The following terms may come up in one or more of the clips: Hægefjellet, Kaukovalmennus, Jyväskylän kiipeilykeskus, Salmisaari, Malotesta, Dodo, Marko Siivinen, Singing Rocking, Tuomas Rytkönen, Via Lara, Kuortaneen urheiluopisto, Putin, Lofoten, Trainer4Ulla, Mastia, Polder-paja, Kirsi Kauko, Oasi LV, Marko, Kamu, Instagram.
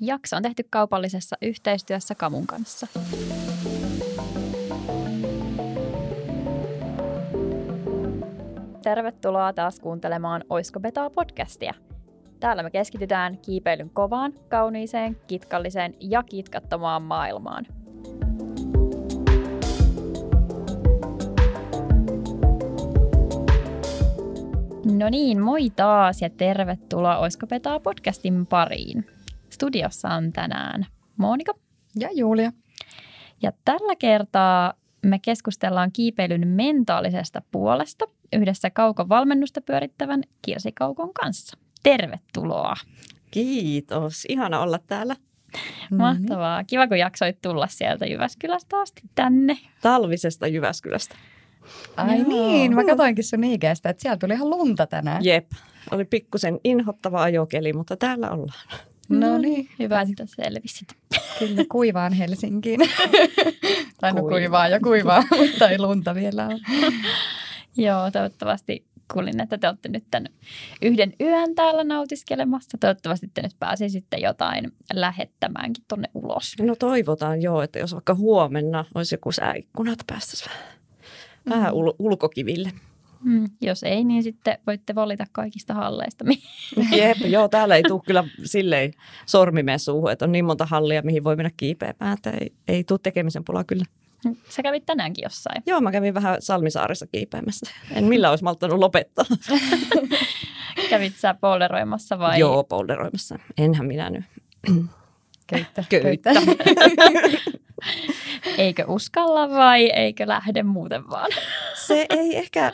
Jakso on tehty kaupallisessa yhteistyössä Kamun kanssa. Tervetuloa taas kuuntelemaan Oisko Betaa podcastia. Täällä me keskitytään kiipeilyn kovaan, kauniiseen, kitkalliseen ja kitkattomaan maailmaan. No niin, moi taas ja tervetuloa Oisko Betaa podcastin pariin. Studiossa on tänään Monika ja Julia. Ja tällä kertaa me keskustellaan kiipeilyn mentaalisesta puolesta yhdessä kaukovalmennusta pyörittävän Kirsi Kaukon kanssa. Tervetuloa. Kiitos. Ihana olla täällä. Mahtavaa. Kiva, kun jaksoit tulla sieltä Jyväskylästä asti tänne. Talvisesta Jyväskylästä. Ai joo. Niin, mä katoinkin sun IG:stä, että siellä tuli ihan lunta tänään. Jep. Oli pikkusen inhottava ajokeli, mutta täällä ollaan. No niin, hyvä, että selvisit. Kyllä kuivaan Helsinkiin. Tai no kuivaa ja kuivaa, mutta ei lunta vielä ole. Joo, toivottavasti kuulin, että te olette nyt tämän yhden yön täällä nautiskelemassa. Toivottavasti te nyt pääsee sitten jotain lähettämäänkin tonne ulos. No toivotaan joo, että jos vaikka huomenna olisi joku sääikkunat, päästäisiin vähän ulkokiville. Jos ei, niin sitten voitte valita kaikista halleista. Jep, joo, täällä ei tule kyllä silleen sormi mene suuhun, että on niin monta hallia, mihin voi mennä kiipeämään. Ei tule tekemisen pulaa kyllä. Sä kävit tänäänkin jossain. Joo, mä kävin vähän Salmisaarissa kiipeämässä. En millään olisi malttanut lopettaa. Kävit sä polderoimassa vai? Joo, polderoimassa. Enhän minä nyt. Köyttä. Eikö uskalla vai eikö lähde muuten vaan? Se ei ehkä...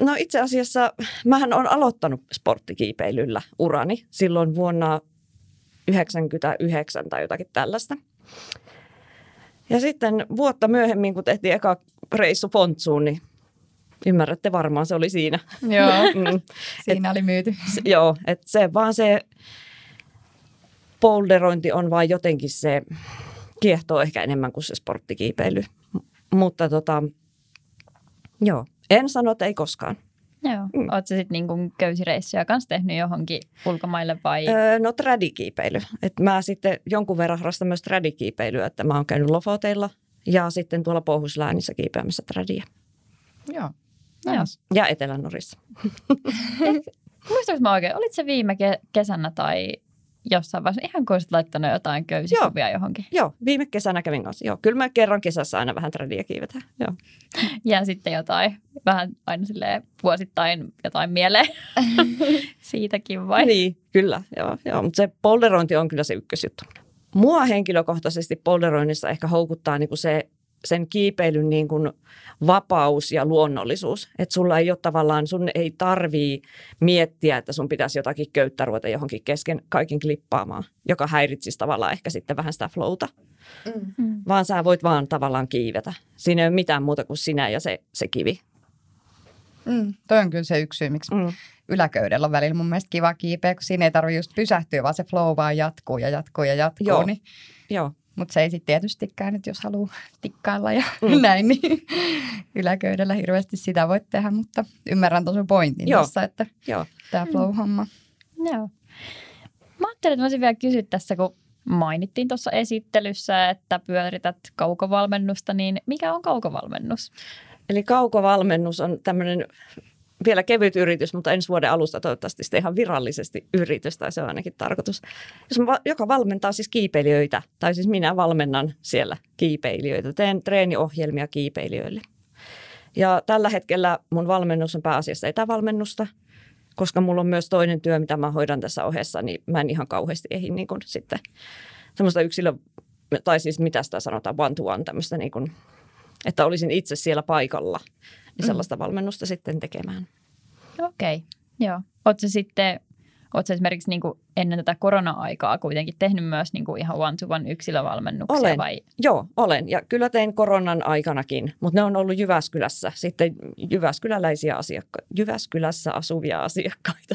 No itse asiassa mähän olen aloittanut sporttikiipeilyllä urani silloin vuonna 1999 tai jotakin tällaista. Ja sitten vuotta myöhemmin, kun tehtiin eka reissu Fontsuun, niin ymmärrätte varmaan, se oli siinä. Joo, siinä oli myyty. Joo, että se vaan se polderointi on vaan jotenkin se kiehtoo ehkä enemmän kuin se sporttikiipeily. Mutta joo. En sano, että ei koskaan. Joo. Oletko sitten niin köysireissuja kanssa tehnyt johonkin ulkomaille vai? No trädikiipeily. Et mä sitten jonkun verran harrastan myös trädikiipeilyä, että mä oon käynyt Lofoteilla ja sitten tuolla Pohjusläänissä kiipeämässä trädiä. Joo. Joo. Ja Etelä-Norissa. Muistatko mä oikein, olit se viime kesänä tai jossain vaiheessa ihan kun olisit laittanut jotain köysikuvia johonkin? Joo, viime kesänä kävin kanssa. Joo, kyllä mä kerran kesässä aina vähän trädiä kiivetään. Joo. Ja sitten jotain, vähän aina silleen vuosittain jotain mieleen siitäkin vai? Niin, kyllä. Joo, mutta se polderointi on kyllä se ykkösjuttu. Mua henkilökohtaisesti polderoinnissa ehkä houkuttaa niinku sen kiipeilyn niin kuin vapaus ja luonnollisuus. Että sulla ei ole tavallaan, sun ei tarvii miettiä, että sun pitäisi jotakin köyttä ruveta johonkin kesken kaiken klippaamaan, joka häiritsisi tavallaan ehkä sitten vähän sitä flowta. Mm-hmm. Vaan sä voit vaan tavallaan kiivetä. Siinä ei ole mitään muuta kuin sinä ja se kivi. Toi on kyllä se yksi syy, miksi yläköydellä on välillä mun mielestä kiva kiipeä, kun siinä ei tarvitse just pysähtyä, vaan se flow vaan jatkuu ja jatkuu ja jatkuu. Joo, niin... joo. Mutta se ei sitten tietystikään, että jos haluaa tikkailla ja näin, niin yläköydellä hirveästi sitä voi tehdä, mutta ymmärrän tuon sun pointin tässä, että tämä flow-homma. Joo. Mä ajattelin, että voisin vielä kysyä tässä, kun mainittiin tuossa esittelyssä, että pyörität kaukovalmennusta, niin mikä on kaukovalmennus? Eli kaukovalmennus on tämmöinen vielä kevyt yritys, mutta ensi vuoden alusta toivottavasti sitten ihan virallisesti yritys, tai se on ainakin tarkoitus. Joka valmentaa siis kiipeilijöitä, tai siis minä valmennan siellä kiipeilijöitä. Teen treeniohjelmia kiipeilijöille. Ja tällä hetkellä mun valmennus on pääasiassa etävalmennusta, koska mulla on myös toinen työ, mitä mä hoidan tässä ohessa, niin mä en ihan kauheasti ehdi niin kuin sitten semmoista yksilö, tai siis mitä sitä sanotaan, one to one tämmöistä niin kuin, että olisin itse siellä paikalla. Niin sellaista valmennusta sitten tekemään. Okei, joo. Oletko esimerkiksi niin kuin ennen tätä korona-aikaa kuitenkin tehnyt myös niin kuin ihan one-to-one yksilövalmennuksia? Olen. Vai? Joo, olen. Ja kyllä tein koronan aikanakin, mutta ne on ollut Jyväskylässä. Sitten Jyväskylässä asuvia asiakkaita.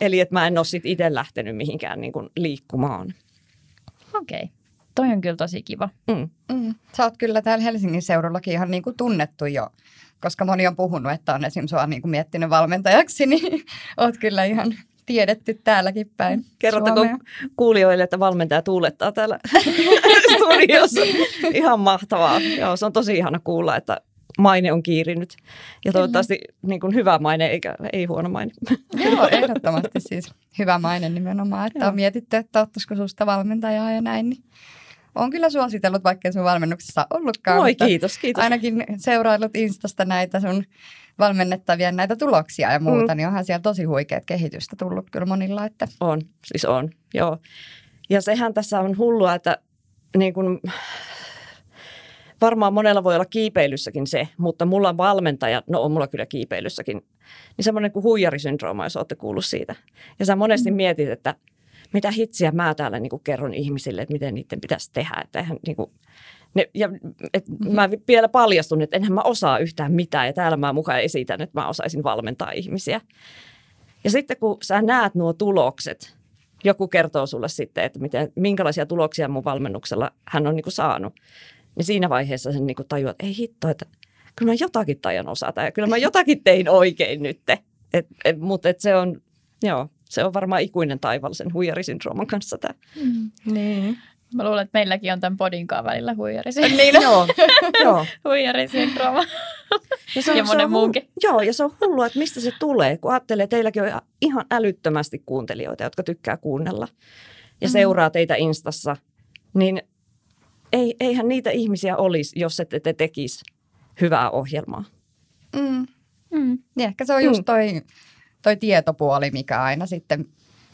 Eli että mä en ole sitten itse lähtenyt mihinkään niin kuin liikkumaan. Okei. Toi on kyllä tosi kiva. Sä oot kyllä täällä Helsingin seudullakin ihan niin kuin tunnettu jo, koska moni on puhunut, että on esimerkiksi sua niin kuin miettinyt valmentajaksi, niin oot kyllä ihan tiedetty täälläkin päin. Kerrottako kuulijoille, että valmentaja tuulettaa täällä studiossa. Ihan mahtavaa. Joo, se on tosi ihana kuulla, että maine on kiirinyt. Ja toivottavasti niin kuin hyvä maine, eikä ei huono maine. Joo, ehdottomasti siis hyvä maine nimenomaan. Että on mietitty, että ottaisiko susta valmentajaa ja näin. Niin olen kyllä suositellut, vaikka sun valmennuksessa ollutkaan. Moi, kiitos, kiitos. Ainakin seuraillut Instasta näitä sun valmennettavien näitä tuloksia ja muuta, niin onhan siellä tosi huikeat kehitystä tullut kyllä monilla. Että on, siis on, joo. Ja sehän tässä on hullua, että niin kun, varmaan monella voi olla kiipeilyssäkin se, mutta mulla on valmentaja, no on mulla kyllä kiipeilyssäkin, niin semmoinen kuin huijarisyndrooma, jos olette kuullut siitä. Ja sä monesti mietit, että mitä hitsiä mä täällä niin kuin kerron ihmisille, että miten niiden pitäisi tehdä. Että eihän, niin kuin, ne, ja, et mä vielä paljastun, että enhän mä osaa yhtään mitään ja täällä mä mukaan esitän, että mä osaisin valmentaa ihmisiä. Ja sitten kun sä näet nuo tulokset, joku kertoo sulle sitten, että minkälaisia tuloksia mun valmennuksella hän on niin kuin saanut. Niin siinä vaiheessa sen niin kuin tajuat, että ei hitto, että kyllä mä jotakin tajan osata ja kyllä mä jotakin tein oikein nyt. Mutta se on, joo. Se on varmaan ikuinen taivaalla sen huijarisyndrooman kanssa tämä. Niin. Mä luulen, että meilläkin on tämän podinkaan välillä huijarisyndrooma. Joo. Huijarisyndrooma. Ja monen muunkin. Joo, ja se on hullua, että mistä se tulee, kun ajattelee, että teilläkin on ihan älyttömästi kuuntelijoita, jotka tykkää kuunnella ja seuraa teitä Instassa. Niin eihän niitä ihmisiä olisi, jos ette te tekisi hyvää ohjelmaa. Ja ehkä se on just toi tietopuoli, mikä aina sitten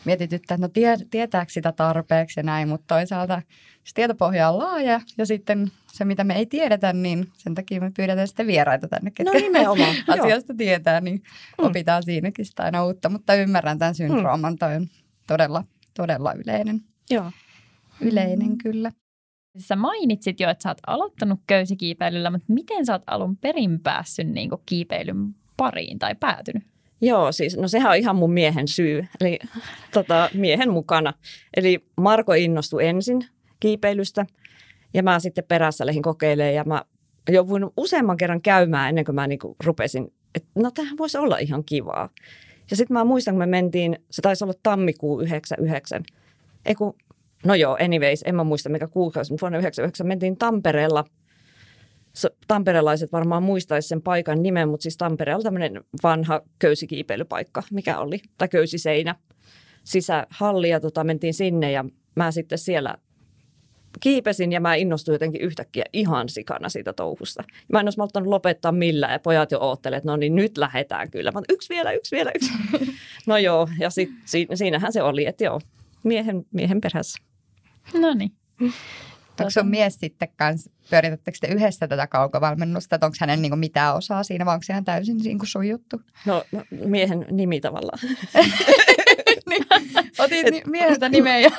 mietityttää, että no tietääkö sitä tarpeeksi ja näin, mutta toisaalta se tietopohja on laaja ja sitten se, mitä me ei tiedetä, niin sen takia me pyydetään sitten vieraita tänne, ketkä nimenomaan asioista tietää, niin opitaan siinäkin sitä aina uutta, mutta ymmärrän tämän syndrooman, toi on todella, todella yleinen. Joo. Yleinen kyllä. Sä mainitsit jo, että sä oot aloittanut köysikiipeilyllä, mutta miten sä oot alun perin päässyt niin kuin kiipeilyn pariin tai päätynyt? Joo, siis no sehän on ihan mun miehen syy, eli miehen mukana. Eli Marko innostui ensin kiipeilystä ja mä sitten perässä lähdin kokeilemaan ja mä jouduin useamman kerran käymään ennen kuin mä niinku rupesin, että no tämähän voisi olla ihan kivaa. Ja sitten mä muistan, kun me mentiin, se taisi olla tammikuu 99, en mä muista mikä kuukausi, mutta vuonna 99 mentiin Tampereella. Tamperelaiset varmaan muistaisi sen paikan nimen, mutta siis Tampereella tämmöinen vanha köysikiipeilypaikka, mikä oli, tai köysiseinä, sisähalli ja mentiin sinne ja mä sitten siellä kiipesin ja mä innostuin jotenkin yhtäkkiä ihan sikana siitä touhusta. Mä en olisi malttanut lopettaa millään ja pojat jo oottelevat, että no niin nyt lähdetään kyllä. Mä yksi vielä. No joo, ja siinähän se oli, että joo, miehen perässä. No niin. Onko sun mies sitten kanssa, pyöritettekö te yhdessä tätä kaukovalmennusta, että onko hänen niin kuin mitään osaa siinä, vai onko se ihan täysin niin kuin sun juttu? No miehen nimi tavallaan. Otit mieheltä nimeä.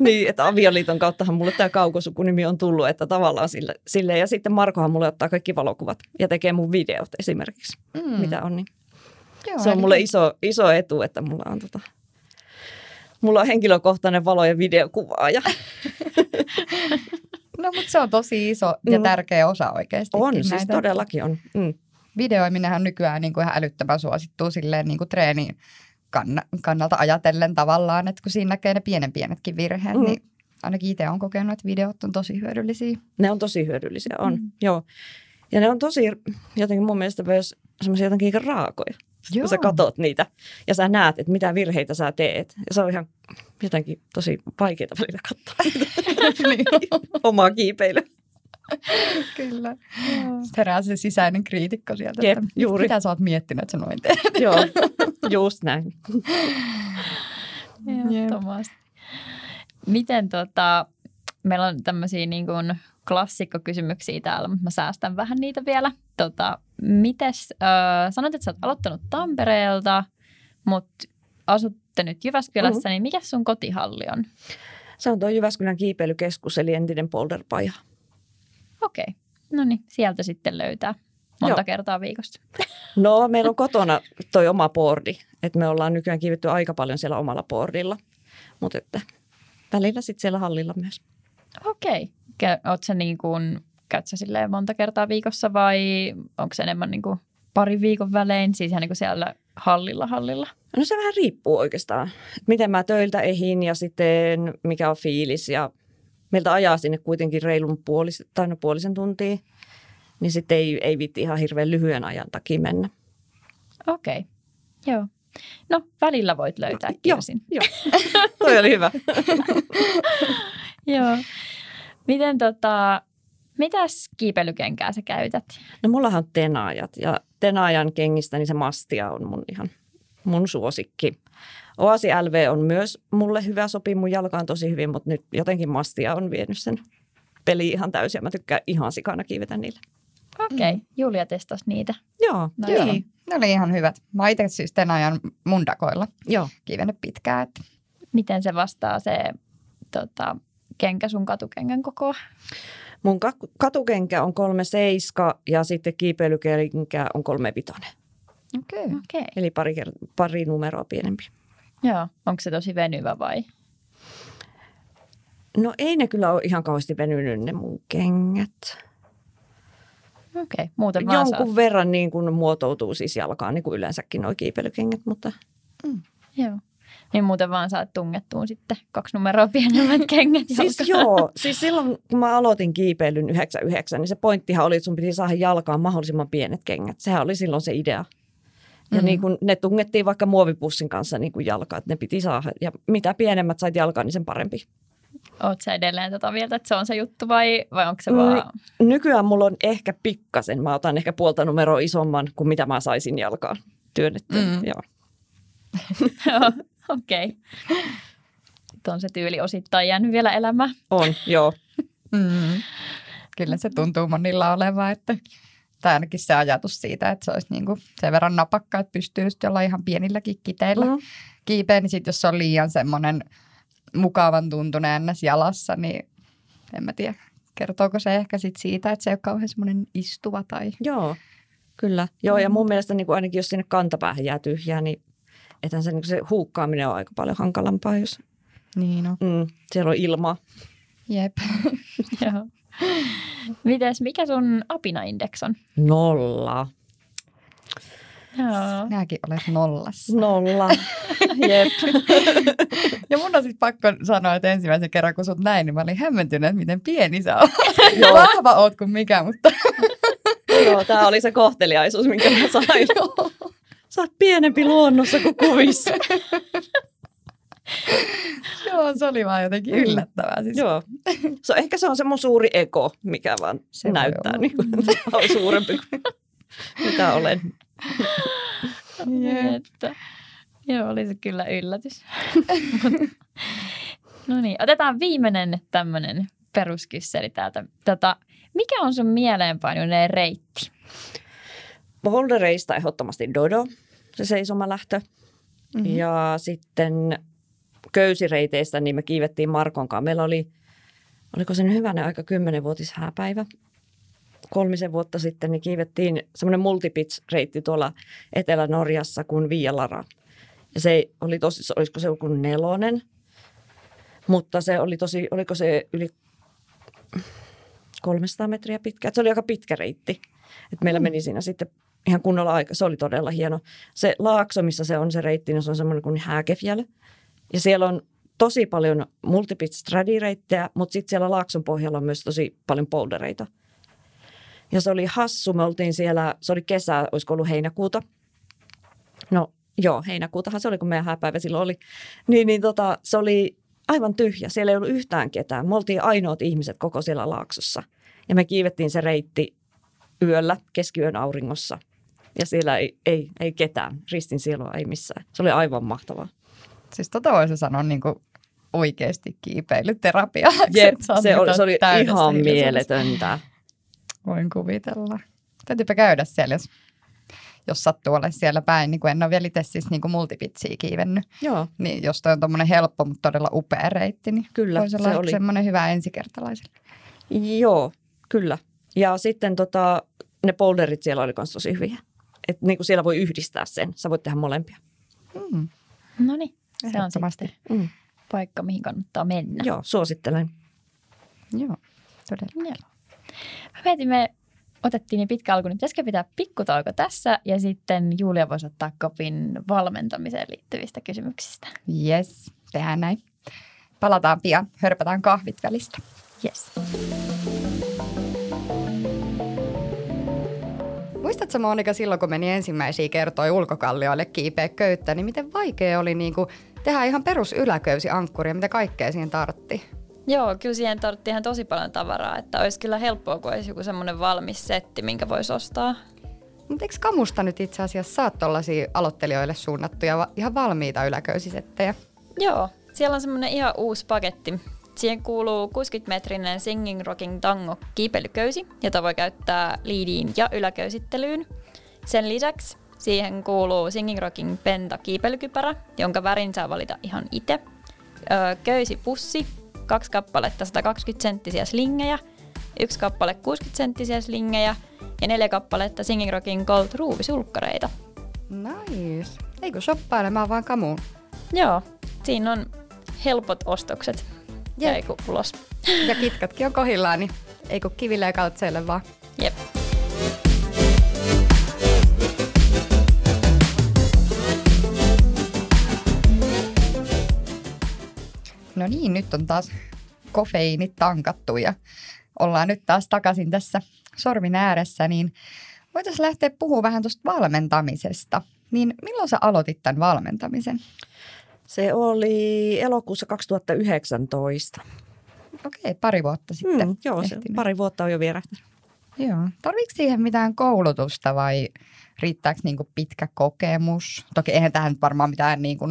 Niin, että avioliiton kauttahan mulle tämä kaukosukunimi on tullut, että tavallaan sille. Ja sitten Markohan mulle ottaa kaikki valokuvat ja tekee mun videot esimerkiksi, mitä on. Niin. Joo, se on mulle iso etu, että mulla on Mulla on henkilökohtainen valo- ja videokuvaaja. No, mutta se on tosi iso ja tärkeä osa oikeasti. On, näitä. Siis todellakin on. Videoiminenhan on nykyään niin kuin ihan älyttömän suosittuu silleen niin kuin treenin kannalta ajatellen tavallaan, että kun siinä näkee ne pienetkin virheet, niin ainakin itse olen kokenut, että videot on tosi hyödyllisiä. Ne on tosi hyödyllisiä, on, joo. Ja ne on tosi jotenkin mun mielestä myös semmoisia jotenkin raakoja. Joo. Kun sä katot niitä ja sä näet, että mitä virheitä sä teet. Ja se on ihan jotenkin tosi vaikeita välillä katsoa omaa kiipeilyä. Kyllä. Herää se sisäinen kriitikko sieltä. Jep, juuri. Mitä sä oot miettinyt, että sä noin teet. Joo, just näin. Ehdottomasti. Miten meillä on tämmöisiä niin kuin klassikkokysymyksiä täällä, mutta mä säästän vähän niitä vielä. Mites, sanoit, että sä oot aloittanut Tampereelta, mutta asutte nyt Jyväskylässä, niin mikä sun kotihalli on? Se on tuo Jyväskylän kiipeilykeskus, eli entinen Polder-paja. Okei, no niin, sieltä sitten löytää monta kertaa viikossa. No, meillä on kotona toi oma boardi, että me ollaan nykyään kiivetty aika paljon siellä omalla boardilla, mutta että välillä sitten siellä hallilla myös. Okei, oot sä niin kuin... Käytkö sä silleen monta kertaa viikossa vai onko se enemmän niin kuin pari viikon välein? Siis ihan niin kuin siellä Hallilla. No se vähän riippuu oikeastaan, miten mä töiltä ehin ja sitten mikä on fiilis. Ja meiltä ajaa sinne kuitenkin reilun puolisen tuntia, niin sitten ei viitti ihan hirveän lyhyen ajan takia mennä. Okei, joo. No välillä voit löytää Kirsin. Joo. Toi oli hyvä. Joo. Miten mitäs kiipeilykenkää sä käytät? No mullahan on tenaajat ja tenaajan kengistä niin se Mastia on mun suosikki. Oasi LV on myös mulle hyvä, sopii mun jalkaan tosi hyvin, mutta nyt jotenkin Mastia on vienyt sen peliin ihan täysin ja mä tykkään ihan sikana kiivetä niillä. Okei, Julia testasi niitä. Joo, joo. Ne oli ihan hyvät. Mä itse siis tenaajan mundakoilla kiivennyt pitkään. Että. Miten se vastaa se kenkä sun katukengän kokoa? Mun katukenkä on 3,7 ja sitten kiipeilykenkä on 3,5. Okei. Eli pari numeroa pienempi. Joo. Onko se tosi venyvä vai? No ei ne kyllä ole ihan kauheasti venynyt ne mun kengät. Okei. Muuten vaan jonkun verran niin kuin muotoutuu siis jalkaan, niin kuin yleensäkin nuo kiipeilykengät, mutta... Joo. Niin muuten vaan saat tungettuun sitten 2 numeroa pienemmät kengät jalkaan. Siis joo, siis silloin kun mä aloitin kiipeilyn 99, niin se pointtihan oli, että sun piti saada jalkaan mahdollisimman pienet kengät. Sehän oli silloin se idea. Ja niin kun ne tungettiin vaikka muovipussin kanssa niin kun jalkaan, että ne piti saada. Ja mitä pienemmät sait jalkaan, niin sen parempi. Oot sä edelleen mieltä, että se on se juttu vai onko se vaan? Nykyään mulla on ehkä pikkasen. Mä otan ehkä puolta numeroa isomman kuin mitä mä saisin jalkaan työnnettyä. Joo. Okei. On se tyyli osittain jäänyt vielä elämään. On, joo. Kyllä se tuntuu monilla olevan, että tai ainakin se ajatus siitä, että se olisi niin kuin sen verran napakka, että pystyy just jollain ihan pienilläkin kiteillä kiipeen. Niin sitten jos se on liian semmoinen mukavan tuntuneen jalassa, niin en mä tiedä, kertooko se ehkä sit siitä, että se ei ole kauhean semmoinen istuva tai... Joo, kyllä. Joo, ja mun mielestä niin kuin ainakin jos sinne kantapäähän jää tyhjää, niin että se huukkaaminen on aika paljon hankalampaa, jos niin on. Siellä on ilmaa. Jep. Joo. Mites, mikä sun apinaindeks on? 0. Joo. Sinäkin olet nollassa. 0. Jep. Ja mun on siis pakko sanoa, että ensimmäisen kerran kun sut näin, niin mä olin hämmentynyt, että miten pieni sä oot. Joo. Vahva oot kuin mikä, mutta... Joo, tää oli se kohteliaisuus, minkä mä sain. Sä oot pienempi luonnossa kuin kuvissa. Joo, se oli vaan jotenkin yllättävää. Siis. Joo. Ehkä se on se mun suuri ego, mikä vaan se näyttää niin kuin, on suurempi kuin mitä olen. Joo, oli se kyllä yllätys. No niin, otetaan viimeinen tämmöinen peruskysseli täältä. Mikä on sun mieleenpainuinen reitti? Poldereista ehdottomasti Dodo, se seisomalähtö. Ja sitten köysireiteistä, niin me kiivettiin Markonkaan. Meillä oli, oliko sen hyvänä aika 10-vuotis hääpäivä. 3 vuotta sitten niin kiivettiin semmoinen multipitch-reitti tuolla Etelä-Norjassa kuin Via Lara. Ja se oli tosi, olisiko se joku 4, mutta se oli tosi, oliko se yli 300 metriä pitkä. Se oli aika pitkä reitti. Että meillä meni siinä sitten ihan kunnolla aika. Se oli todella hieno. Se laakso, missä se on se reitti, niin se on semmoinen kuin Hægefjellet. Ja siellä on tosi paljon multipitch-stradireittejä, mutta sitten siellä laakson pohjalla on myös tosi paljon poldereita. Ja se oli hassu. Me oltiin siellä, se oli kesää, olisiko ollut heinäkuuta. No joo, heinäkuutahan se oli, kun meidän hääpäivä silloin oli. Niin, se oli aivan tyhjä. Siellä ei ollut yhtään ketään. Me oltiin ainoat ihmiset koko siellä laaksossa. Ja me kiivettiin se reitti yöllä, keskiyön auringossa. Ja siellä ei ketään. Ristin sielua ei missään. Se oli aivan mahtavaa. Siis voisi sanoa niin kuin oikeasti kiipeilyterapiaaksi. Jep, se oli ihan mieletöntä. Voin kuvitella. Täytyypä käydä siellä, jos sattuu olemaan siellä päin. Niin en ole vielä itse siis niin multipitsiä kiivennyt. Joo. Niin, jos toi on tommoinen helppo, mutta todella upea reitti, niin kyllä, voisi olla se semmoinen hyvä ensikertalaiselle. Joo, kyllä. Ja sitten ne polderit siellä oli myös tosi hyviä. Että niin siellä voi yhdistää sen. Sä voit tehdä molempia. No niin, se on sitten paikka, mihin kannattaa mennä. Joo, suosittelen. Joo, todella. Joo. Me mietimme otettiin niin pitkä alku, niin pitäisikö pitää pikkutauko tässä ja sitten Julia voisi ottaa kopin valmentamiseen liittyvistä kysymyksistä. Yes, tehdään näin. Palataan pian, hörpätään kahvit välistä. Yes. Muistatko Monika silloin, kun meni ensimmäisiä kertoja ulkokallioille kiipeä köyttä, niin miten vaikea oli niinku tehdä ihan perus yläköysiankkuria, mitä kaikkea siihen tartti? Joo, kyllä siihen tartti ihan tosi paljon tavaraa, että olisi kyllä helppoa, kun olisi joku semmoinen valmis setti, minkä voisi ostaa. Mutta eikö Kamusta nyt itse asiassa saa tollaisia aloittelijoille suunnattuja ihan valmiita yläköysisettejä? Joo, siellä on semmoinen ihan uusi paketti. Siihen kuuluu 60-metrinen Singing Rocking tango kiipeilyköysi, jota voi käyttää liidiin ja yläköysittelyyn. Sen lisäksi siihen kuuluu Singing Rocking penta kiipeilykypärä, jonka värin saa valita ihan itse. Köysipussi, 2 kappaletta 120-senttisiä slingejä, 1 kappale 60-senttisiä slingejä ja 4 kappaletta Singing Rocking Gold ruuvisulkkareita. Nice. Eikö shoppailemaan vaan Kamuun? Joo, siinä on helpot ostokset. Jep. Eiku ulos. Ja kitkatkin on kohdillaan, niin eiku kiville ja kaltseille vaan. Jep. No niin, nyt on taas kofeiinit tankattu ja ollaan nyt taas takaisin tässä sormin ääressä, niin voitaisiin lähteä puhumaan vähän tuosta valmentamisesta. Niin milloin sä aloitit tämän valmentamisen? Se oli elokuussa 2019. Okei, pari vuotta sitten. Joo, se pari vuotta on jo vierähtänyt. Joo. Tarviiko siihen mitään koulutusta vai riittääkö niinku pitkä kokemus? Toki eihän tähän varmaan mitään niinku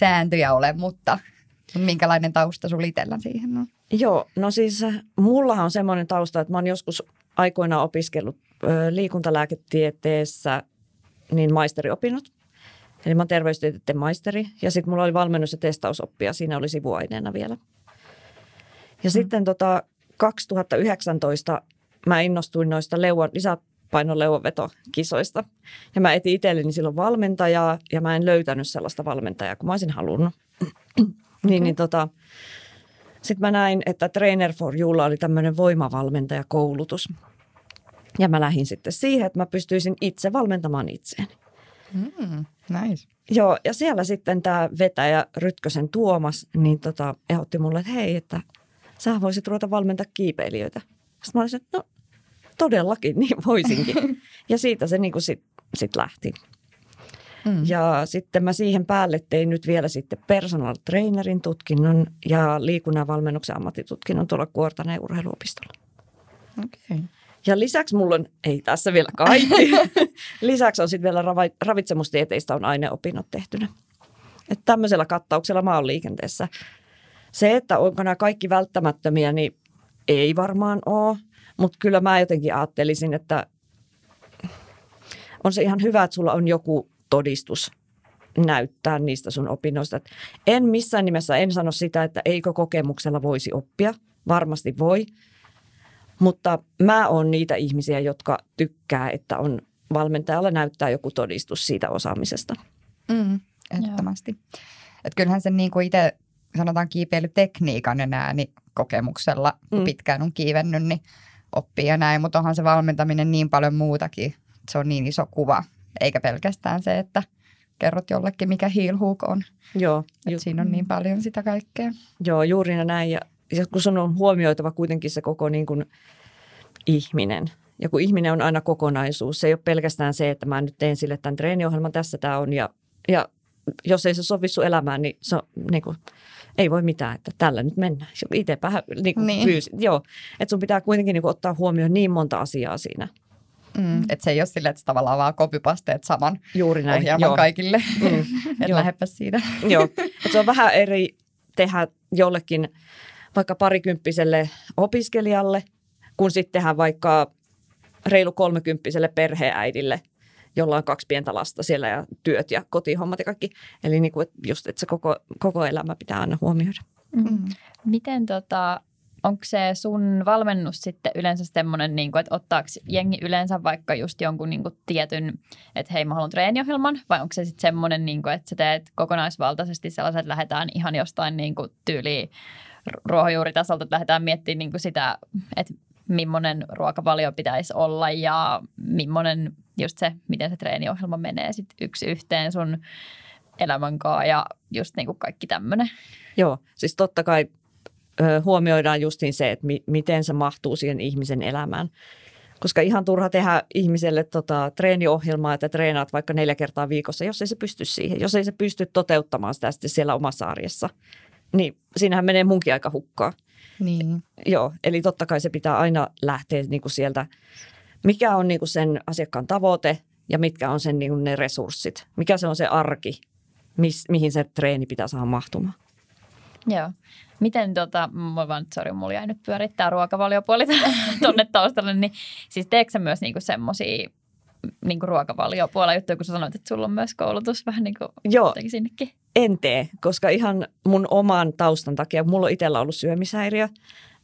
sääntöjä ole, mutta minkälainen tausta sulla itsellä siihen on? Joo, no siis mullahan on semmoinen tausta, että mä oon joskus aikoinaan opiskellut liikuntalääketieteessä niin maisteriopinnot. Eli mä oon terveystieteiden maisteri ja sitten mulla oli valmennus- ja testausoppia. Siinä oli sivuaineena vielä. Ja sitten 2019 mä innostuin noista lisäpainoleuvanvetokisoista. Ja mä etin itselleni silloin valmentajaa ja mä en löytänyt sellaista valmentajaa, kun mä olisin halunnut. Sitten mä näin, että Trainer4Ulla oli tämmöinen voimavalmentajakoulutus. Ja mä lähdin sitten siihen, että mä pystyisin itse valmentamaan itseäni. Nice. Joo, ja siellä sitten tämä vetäjä Rytkösen Tuomas niin ehdotti mulle, että hei, että sä voisit ruveta valmentaa kiipeilijöitä. Sitten mä olisin, että no todellakin, niin voisinkin. Ja siitä se niin kuin sit lähti. Ja sitten mä siihen päälle tein nyt vielä sitten personal trainerin tutkinnon ja liikunnan valmennuksen ammattitutkinnon tuolla Kuortaneen urheiluopistolla. Okei. Ja lisäksi mulla on, ei tässä vielä kaikki, lisäksi on sitten vielä ravitsemustieteistä on aineopinnot tehtynä. Että tämmöisellä kattauksella mä oon liikenteessä. Se, että onko nämä kaikki välttämättömiä, niin ei varmaan ole. Mutta kyllä mä jotenkin ajattelisin, että on se ihan hyvä, että sulla on joku todistus näyttää niistä sun opinnoista. Et en missään nimessä, en sano sitä, että eikö kokemuksella voisi oppia. Varmasti voi. Mutta mä oon niitä ihmisiä, jotka tykkää, että on valmentajalla näyttää joku todistus siitä osaamisesta. Ehdottomasti. Että kyllähän sen niin kuin itse sanotaan kiipeilytekniikan ja nää, niin kokemuksella, kun pitkään on kiivennyt, niin oppii ja näin. Mutta onhan se valmentaminen niin paljon muutakin. Se on niin iso kuva, eikä pelkästään se, että kerrot jollekin, mikä heel hook on. Joo. Siinä on niin paljon sitä kaikkea. Joo, juuri näin ja... kun sun on huomioitava kuitenkin se koko niin kuin ihminen. Ja kun ihminen on aina kokonaisuus, se ei ole pelkästään se, että mä nyt teen sille tämän treeniohjelman, tässä tämä on. Ja jos ei se sovi sun elämään, niin, se on, niin kuin, ei voi mitään, että tällä nyt mennään. Itsepähän niin. Pyysin. Joo, että sun pitää kuitenkin niin kuin, ottaa huomioon niin monta asiaa siinä. Että se ei ole silleen, että tavallaan vaan copypasteet saman ohjelman kaikille. Että lähdepä siitä. Joo, että se on vähän eri tehdä jollekin... vaikka parikymppiselle opiskelijalle, kun sittenhän vaikka reilu 30-vuotiaalle perheäidille, jolla on 2 pientä lasta siellä ja työt ja kotihommat ja kaikki. Eli niin kuin, just, että se koko elämä pitää aina huomioida. Miten onko se sun valmennus sitten yleensä semmoinen, niin kuin, että ottaako jengi yleensä vaikka just jonkun niin kuin tietyn, että hei mä haluan treeniohjelman, vai onko se sitten semmoinen, niin kuin, että sä teet kokonaisvaltaisesti sellaiset, että lähdetään ihan jostain niin kuin tyyliin, ruohonjuuritasolta, että lähdetään miettimään niin kuin sitä, että millainen ruokavalio pitäisi olla ja millainen just se, miten se treeniohjelma menee sit yksi yhteen sun elämänkaan ja just niin kuin kaikki tämmöinen. Joo, siis totta kai huomioidaan justiin se, että miten se mahtuu siihen ihmisen elämään. Koska ihan turha tehdä ihmiselle treeniohjelmaa, että treenaat vaikka 4 kertaa viikossa, jos ei se pysty siihen. Jos ei se pysty toteuttamaan sitä sitten siellä omassa arjessa, niin siinähän menee munkin aika hukkaa. Niin. Joo, eli totta kai se pitää aina lähteä niinku sieltä, mikä on niinku sen asiakkaan tavoite ja mitkä on sen niinku ne resurssit. Mikä se on se arki, mihin se treeni pitää saada mahtumaan. Joo. Miten mulla jäi nyt pyörittää ruokavaliopuoli tuonne taustalle, niin siis teetkö sä myös niinku semmosia niinku ruokavaliopuolella juttuja, kun sä sanoit, että sulla on myös koulutus vähän niinku jotenkin sinnekin? En tee, koska ihan mun oman taustan takia, mulla on itsellä ollut syömishäiriö,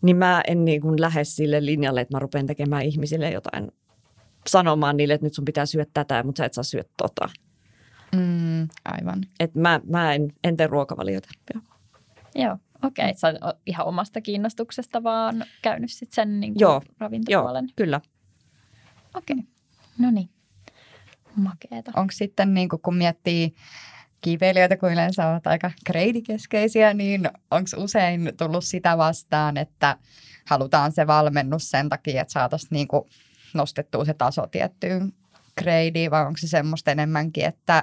niin mä en niinku lähde sille linjalle, että mä rupean tekemään ihmisille jotain, sanomaan niille, että nyt sun pitää syödä tätä, mutta sä et saa syödä tota. Mm, aivan. Että mä en tee ruokavaliota. Joo. Okei, sä oot ihan omasta kiinnostuksesta vaan käynyt sitten sen niin ravintopuolen. Joo, kyllä. Okei, no niin. Makeeta. Onko sitten, niin kun miettii kiipeilijöitä, kun yleensä olet aika kreidikeskeisiä, niin onko usein tullut sitä vastaan, että halutaan se valmennus sen takia, että saataisiin niin kun nostettua se taso tiettyyn kreidiin, vai onko se semmoista enemmänkin, että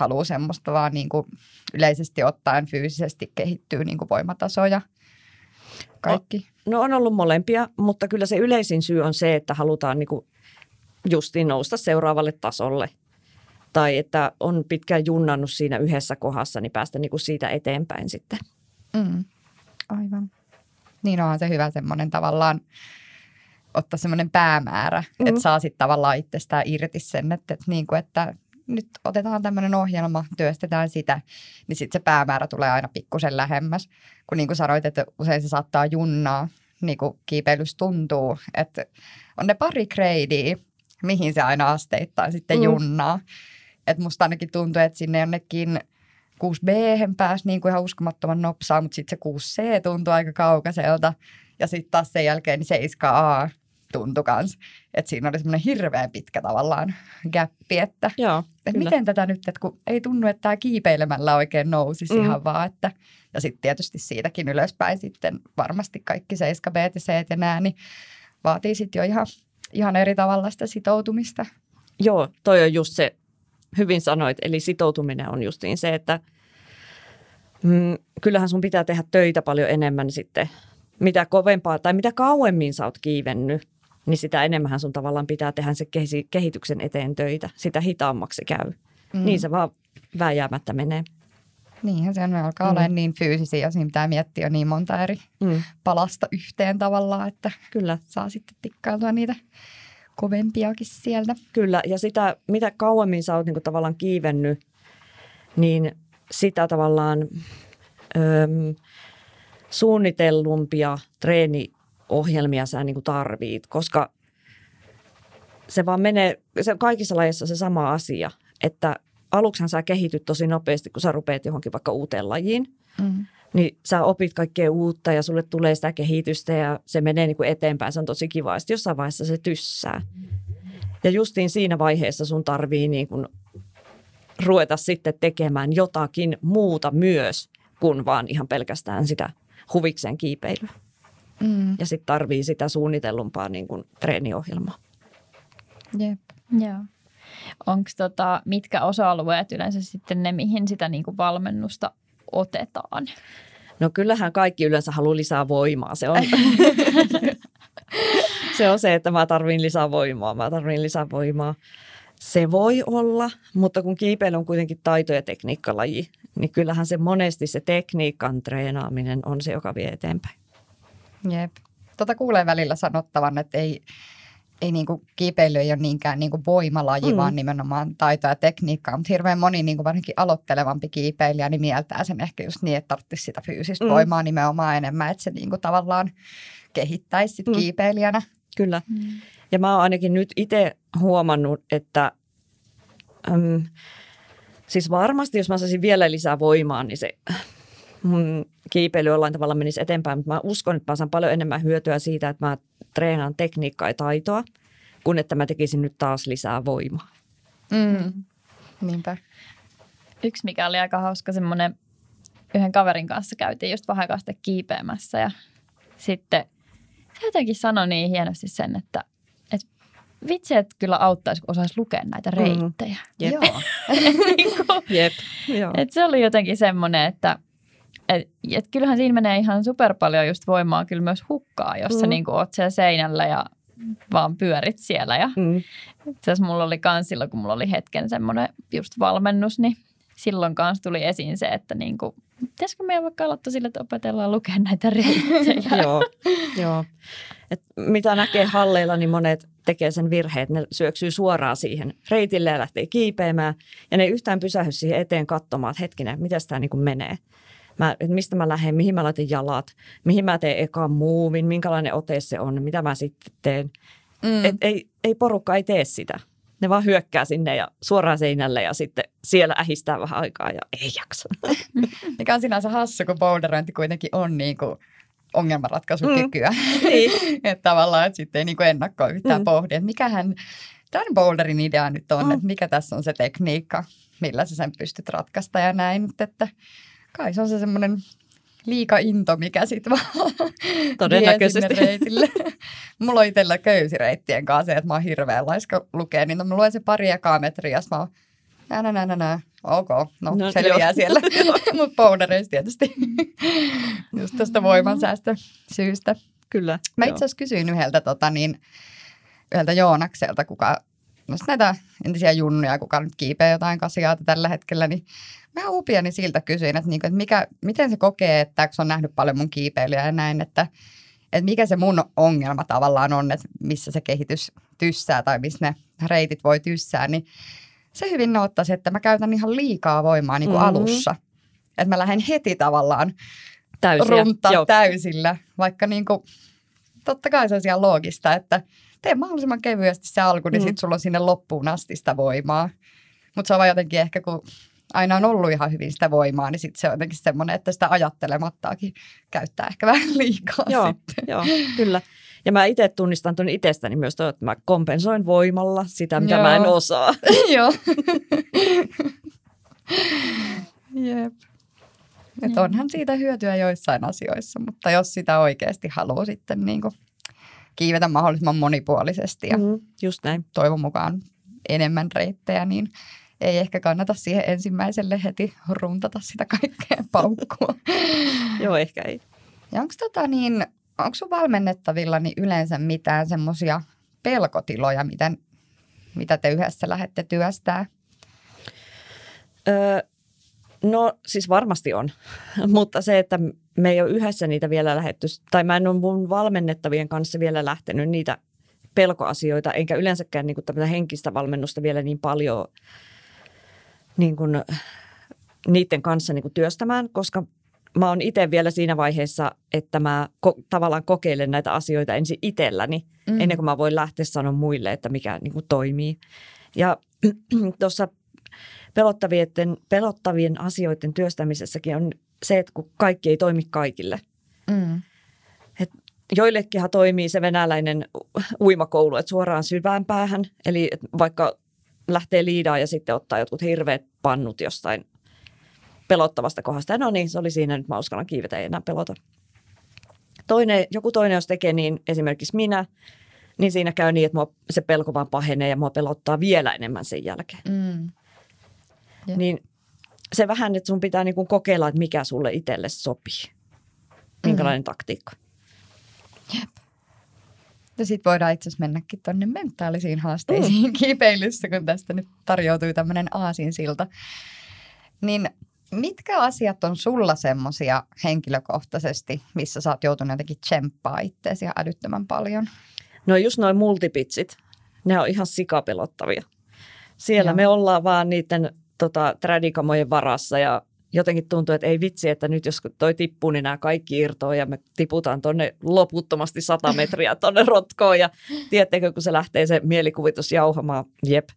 haluaa semmoista vaan niin kuin yleisesti ottaen fyysisesti kehittyy niin kuin voimatasoja, kaikki. No on ollut molempia, mutta kyllä se yleisin syy on se, että halutaan niin kuin justiin nousta seuraavalle tasolle. Tai että on pitkään junnannut siinä yhdessä kohdassa, niin päästä niin kuin siitä eteenpäin sitten. Mm. Aivan. Niin onhan se hyvä semmoinen tavallaan ottaa semmoinen päämäärä, että saa sitten tavallaan itsestään irti sen, että niin kuin että nyt otetaan tämmöinen ohjelma, työstetään sitä, niin sitten se päämäärä tulee aina pikkusen lähemmäs. Kun niin kuin sanoit, että usein se saattaa junnaa, niin kuin kiipeilys tuntuu, että on ne pari greidiä, mihin se aina asteittain sitten junnaa. Että musta ainakin tuntuu, että sinne jonnekin 6B:hen pääsi niin kuin ihan uskomattoman nopsaa, mutta sitten se 6C tuntuu aika kaukaiselta. Ja sitten taas sen jälkeen niin 7A tuntui kans. Että siinä oli semmoinen hirveän pitkä tavallaan gäppi, että joo, et miten tätä nyt, että kun ei tunnu, että tämä kiipeilemällä oikein nousisi ihan vaan, että ja sitten tietysti siitäkin ylöspäin sitten varmasti kaikki 7B, C ja nää, niin vaatii sitten jo ihan eri tavalla sitä sitoutumista. Joo, toi on just se, hyvin sanoit, eli sitoutuminen on justiin se, että kyllähän sun pitää tehdä töitä paljon enemmän sitten, mitä kovempaa tai mitä kauemmin sä oot kiivennyt, niin sitä enemmän sun tavallaan pitää tehdä se kehityksen eteen töitä. Sitä hitaammaksi käy. Mm. Niin se vaan vääjäämättä menee. Niinhän se on, alkaa olemaan niin fyysisiä, siinä pitää miettiä niin monta eri palasta yhteen tavallaan, että kyllä saa sitten tikkailtua niitä kovempiakin sieltä. Kyllä, ja sitä mitä kauemmin sä oot niin kuin tavallaan kiivennyt, niin sitä tavallaan suunnitellumpia treeniohjelmia sä niin kuin tarvit, koska se vaan menee, se kaikissa lajeissa se sama asia, että aluksen sä kehityt tosi nopeasti, kun sä rupeat johonkin vaikka uuteen lajiin, niin sä opit kaikkea uutta ja sulle tulee sitä kehitystä ja se menee niin kuin eteenpäin, se on tosi kiva, ja sitten jossain vaiheessa se tyssää. Ja justiin siinä vaiheessa sun tarvii niin kuin ruveta sitten tekemään jotakin muuta myös, kun vaan ihan pelkästään sitä huvikseen kiipeilyä. Mm. Ja sitten tarvii sitä suunnitellumpaa niin kuin treeniohjelmaa. Jep. Joo. Onko mitkä osa-alueet yleensä sitten ne, mihin sitä niin kuin valmennusta otetaan? No kyllähän kaikki yleensä haluaa lisää voimaa. Se on se, että mä tarvin lisää voimaa. Se voi olla, mutta kun kiipeily on kuitenkin taito- ja tekniikkalaji, niin kyllähän se monesti se tekniikan treenaaminen on se, joka vie eteenpäin. Jep. Kuulee välillä sanottavan, että ei niinku kiipeily ei ole niinkään niinku voimalaji, vaan nimenomaan taito ja tekniikkaa. Mutta hirveän moni niinku varsinkin aloittelevampi kiipeilijä niin mieltää sen ehkä just niin, että tarvitsisi sitä fyysistä voimaa nimenomaan enemmän, että se niinku tavallaan kehittäisi sit kiipeilijänä. Kyllä. Mm. Ja mä oon ainakin nyt itse huomannut, että siis varmasti jos mä saisin vielä lisää voimaa, niin se mun kiipeily jollain tavalla menisi eteenpäin. Mutta mä uskon, että mä saan paljon enemmän hyötyä siitä, että mä treenaan tekniikkaa ja taitoa, kun että mä tekisin nyt taas lisää voimaa. Mm. Niinpä. Yksi, mikä oli aika hauska, semmoinen yhden kaverin kanssa käytiin just vähän aikaa sitten kiipeämässä ja sitten se jotenkin sanoi niin hienosti sen, että vitsi, että kyllä auttaisi, kun osaisi lukea näitä reittejä. Jep. Joo. Jep. Että se oli jotenkin semmoinen, että et kyllähän siinä menee ihan super paljon just voimaa kyllä myös hukkaa, jos sä niin kuin oot siellä seinällä ja vaan pyörit siellä. Ja itse asiassa mulla oli kans silloin, kun mulla oli hetken semmoinen just valmennus, niin silloin kans tuli esiin se, että niin kuin, pitäisikö meidän vaikka aloittaa sille, että opetellaan lukea näitä reittejä. Joo. Et mitä näkee halleilla, niin monet tekee sen virheen, että ne syöksyy suoraan siihen reitille ja lähtee kiipeämään. Ja ne yhtään pysähdy siihen eteen katsomaan, että hetkinen, miten tämä niin kuin menee. Mistä mä lähden, mihin mä laitan jalat, mihin mä teen ekan muuvin, minkälainen ote se on, mitä mä sitten teen. Ei porukka ei tee sitä. Ne vaan hyökkää sinne ja suoraan seinälle ja sitten siellä ähistää vähän aikaa ja ei jaksa. Mikä on sinänsä hassu, kun boulderointi kuitenkin on niin kuin ongelmanratkaisukykyä. Että tavallaan et sitten ei niin kuin ennakkoa yhtään pohdi, että mikähän tämän boulderin idea nyt on, että mikä tässä on se tekniikka, millä sä sen pystyt ratkaista ja näin, että kai se on se semmoinen liika into, mikä sitten vaan todennäköisesti reitille. Mulla on itsellä köysireittien kanssa se, että mä oon hirveän laiska lukea, niin mä luen se pari ekaa metriä, mä oon ok, no selviää siellä, mutta bouldereissa tietysti just tästä voimansäästösyystä. Kyllä. Mä itse asiassa kysyin yhdeltä Joonakselta, kuka näitä entisiä junnuja, kuka nyt kiipeä jotain kasiaata tällä hetkellä, niin mä upiani siltä kysyin, että miten se kokee, että kun on nähnyt paljon mun kiipeilyä ja näin, että mikä se mun ongelma tavallaan on, että missä se kehitys tyssää tai missä ne reitit voi tyssää, niin se hyvin ottaisi, että mä käytän ihan liikaa voimaa niin kuin alussa. Että mä lähden heti tavallaan runtaan täysillä, vaikka niin kuin, totta kai se on ihan loogista, että tee mahdollisimman kevyesti se alku, niin sitten sulla on sinne loppuun asti sitä voimaa. Mutta se on vaan jotenkin ehkä, kun aina on ollut ihan hyvin sitä voimaa, niin sitten se on jotenkin semmoinen, että sitä ajattelemattaakin käyttää ehkä vähän liikaa sitten. Joo, kyllä. Ja mä itse tunnistan tuon itsestäni myös, että mä kompensoin voimalla sitä, mitä mä en osaa. Joo. Jep. Että onhan siitä hyötyä joissain asioissa, mutta jos sitä oikeasti haluaa sitten niinku kiivetä mahdollisimman monipuolisesti ja just näin. Toivon mukaan enemmän reittejä, niin ei ehkä kannata siihen ensimmäiselle heti runtata sitä kaikkea paukkua. Joo, ehkä ei. Ja onko sun valmennettavilla niin yleensä mitään semmoisia pelkotiloja, mitä te yhdessä lähdette työstää? No siis varmasti on, mutta se, että me ei ole yhdessä niitä vielä lähdetty, tai mä en ole mun valmennettavien kanssa vielä lähtenyt niitä pelkoasioita, enkä yleensäkään niin kuin tämmöistä henkistä valmennusta vielä niin paljon niin kuin niiden kanssa niin kuin työstämään, koska mä oon itse vielä siinä vaiheessa, että mä tavallaan kokeilen näitä asioita ensin itselläni, ennen kuin mä voin lähteä sanoa muille, että mikä niin kuin toimii. Ja tuossa pelottavien asioiden työstämisessäkin on se, että kun kaikki ei toimi kaikille. Joillekinhan toimii se venäläinen uimakoulu, että suoraan syvään päähän. Eli vaikka lähtee liidaan ja sitten ottaa jotkut hirveät pannut jostain pelottavasta kohdasta. No niin, se oli siinä, nyt mä uskallan kiivetä, ei enää pelota. Joku toinen, jos tekee niin, esimerkiksi minä, niin siinä käy niin, että se pelko vaan pahenee ja mua pelottaa vielä enemmän sen jälkeen. Yeah. Niin se vähän, että sun pitää niin kuin kokeilla, että mikä sulle itselle sopii. Minkälainen taktiikka. Jep. Ja sitten voidaan itse asiassa mennäkin tuonne mentaalisiin haasteisiin kiipeilyssä, kun tästä nyt tarjoutui tämmöinen aasinsilta. Niin mitkä asiat on sulla semmoisia henkilökohtaisesti, missä sä oot joutunut jotenkin tsemppaa itseäsi ihan älyttömän paljon? No just noi multipitsit, ne on ihan sikapelottavia. Siellä me ollaan vaan niiden trädikamojen varassa ja jotenkin tuntuu, että ei vitsi, että nyt jos toi tippuu, niin nämä kaikki irtoaa ja me tiputaan tuonne loputtomasti 100 metriä tuonne rotkoon ja tiedättekö, kun se lähtee se mielikuvitus jauhamaan, jep.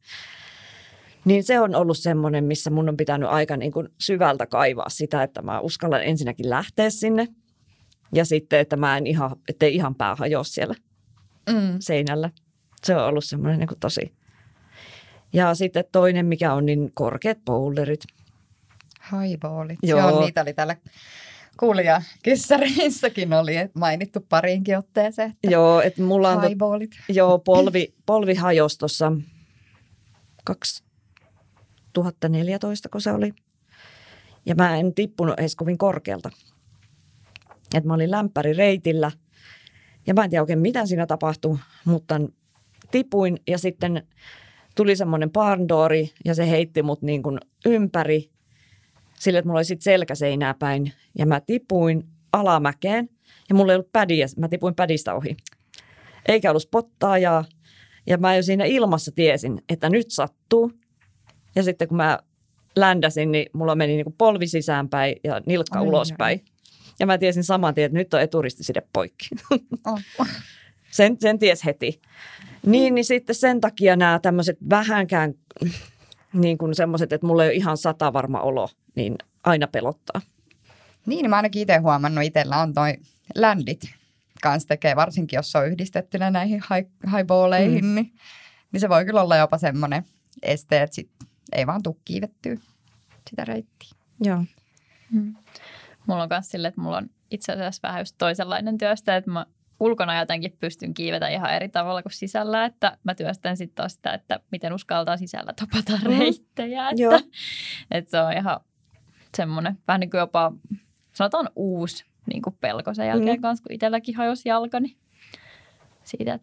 Niin se on ollut semmoinen, missä mun on pitänyt aika niin kuin syvältä kaivaa sitä, että mä uskallan ensinnäkin lähteä sinne ja sitten, että mä en ihan, ettei ihan pää hajoa siellä. seinällä. Se on ollut semmoinen niin kuin tosi. Ja sitten toinen, mikä on niin korkeat boulderit. Highballit. Joo, niitä oli täällä kuulijakyssäreissäkin oli mainittu pariinkin otteeseen. Joo, että mulla on highballit. Joo, polvi hajosi tuossa 2014, kun se oli. Ja mä en tippunut edes kovin korkealta. Että mä olin lämpärireitillä ja mä en tiedä oikein mitä siinä tapahtui, mutta tipuin ja sitten tuli semmoinen barndoori ja se heitti mut niin kuin ympäri sille, että mulla oli sitten selkäseinää päin ja mä tipuin alamäkeen ja mulla ei ollut pädiä, mä tipuin pädistä ohi. Eikä ollut spottaajaa ja mä jo siinä ilmassa tiesin, että nyt sattuu ja sitten kun mä ländäsin, niin mulla meni niin kuin polvi sisäänpäin ja nilkka ulospäin. Ja mä tiesin saman tien, että nyt on eturistiside poikki. Sen ties heti. Niin sitten sen takia nämä tämmöiset vähänkään niin kuin semmoiset, että mulla ei ole ihan satavarma olo, niin aina pelottaa. Niin, mä ainakin itse huomannut, itsellä on toi ländit kanssa tekee, varsinkin jos se on yhdistettynä näihin highballeihin, niin se voi kyllä olla jopa semmoinen este, että sit ei vaan tule kiivettyä sitä reittiä. Joo. Mulla on myös sille, että mulla on itse asiassa vähän just toisenlainen työstä, että mä ulkona jotenkin pystyn kiivetä ihan eri tavalla kuin sisällä, että mä työstän sitten taas sitä, että miten uskaltaa sisällä tapata reittejä, että se on ihan semmoinen vähän niin kuin jopa sanotaan uusi niin kuin pelko sen jälkeen kanssa, kun itselläkin hajosi jalka, niin siitä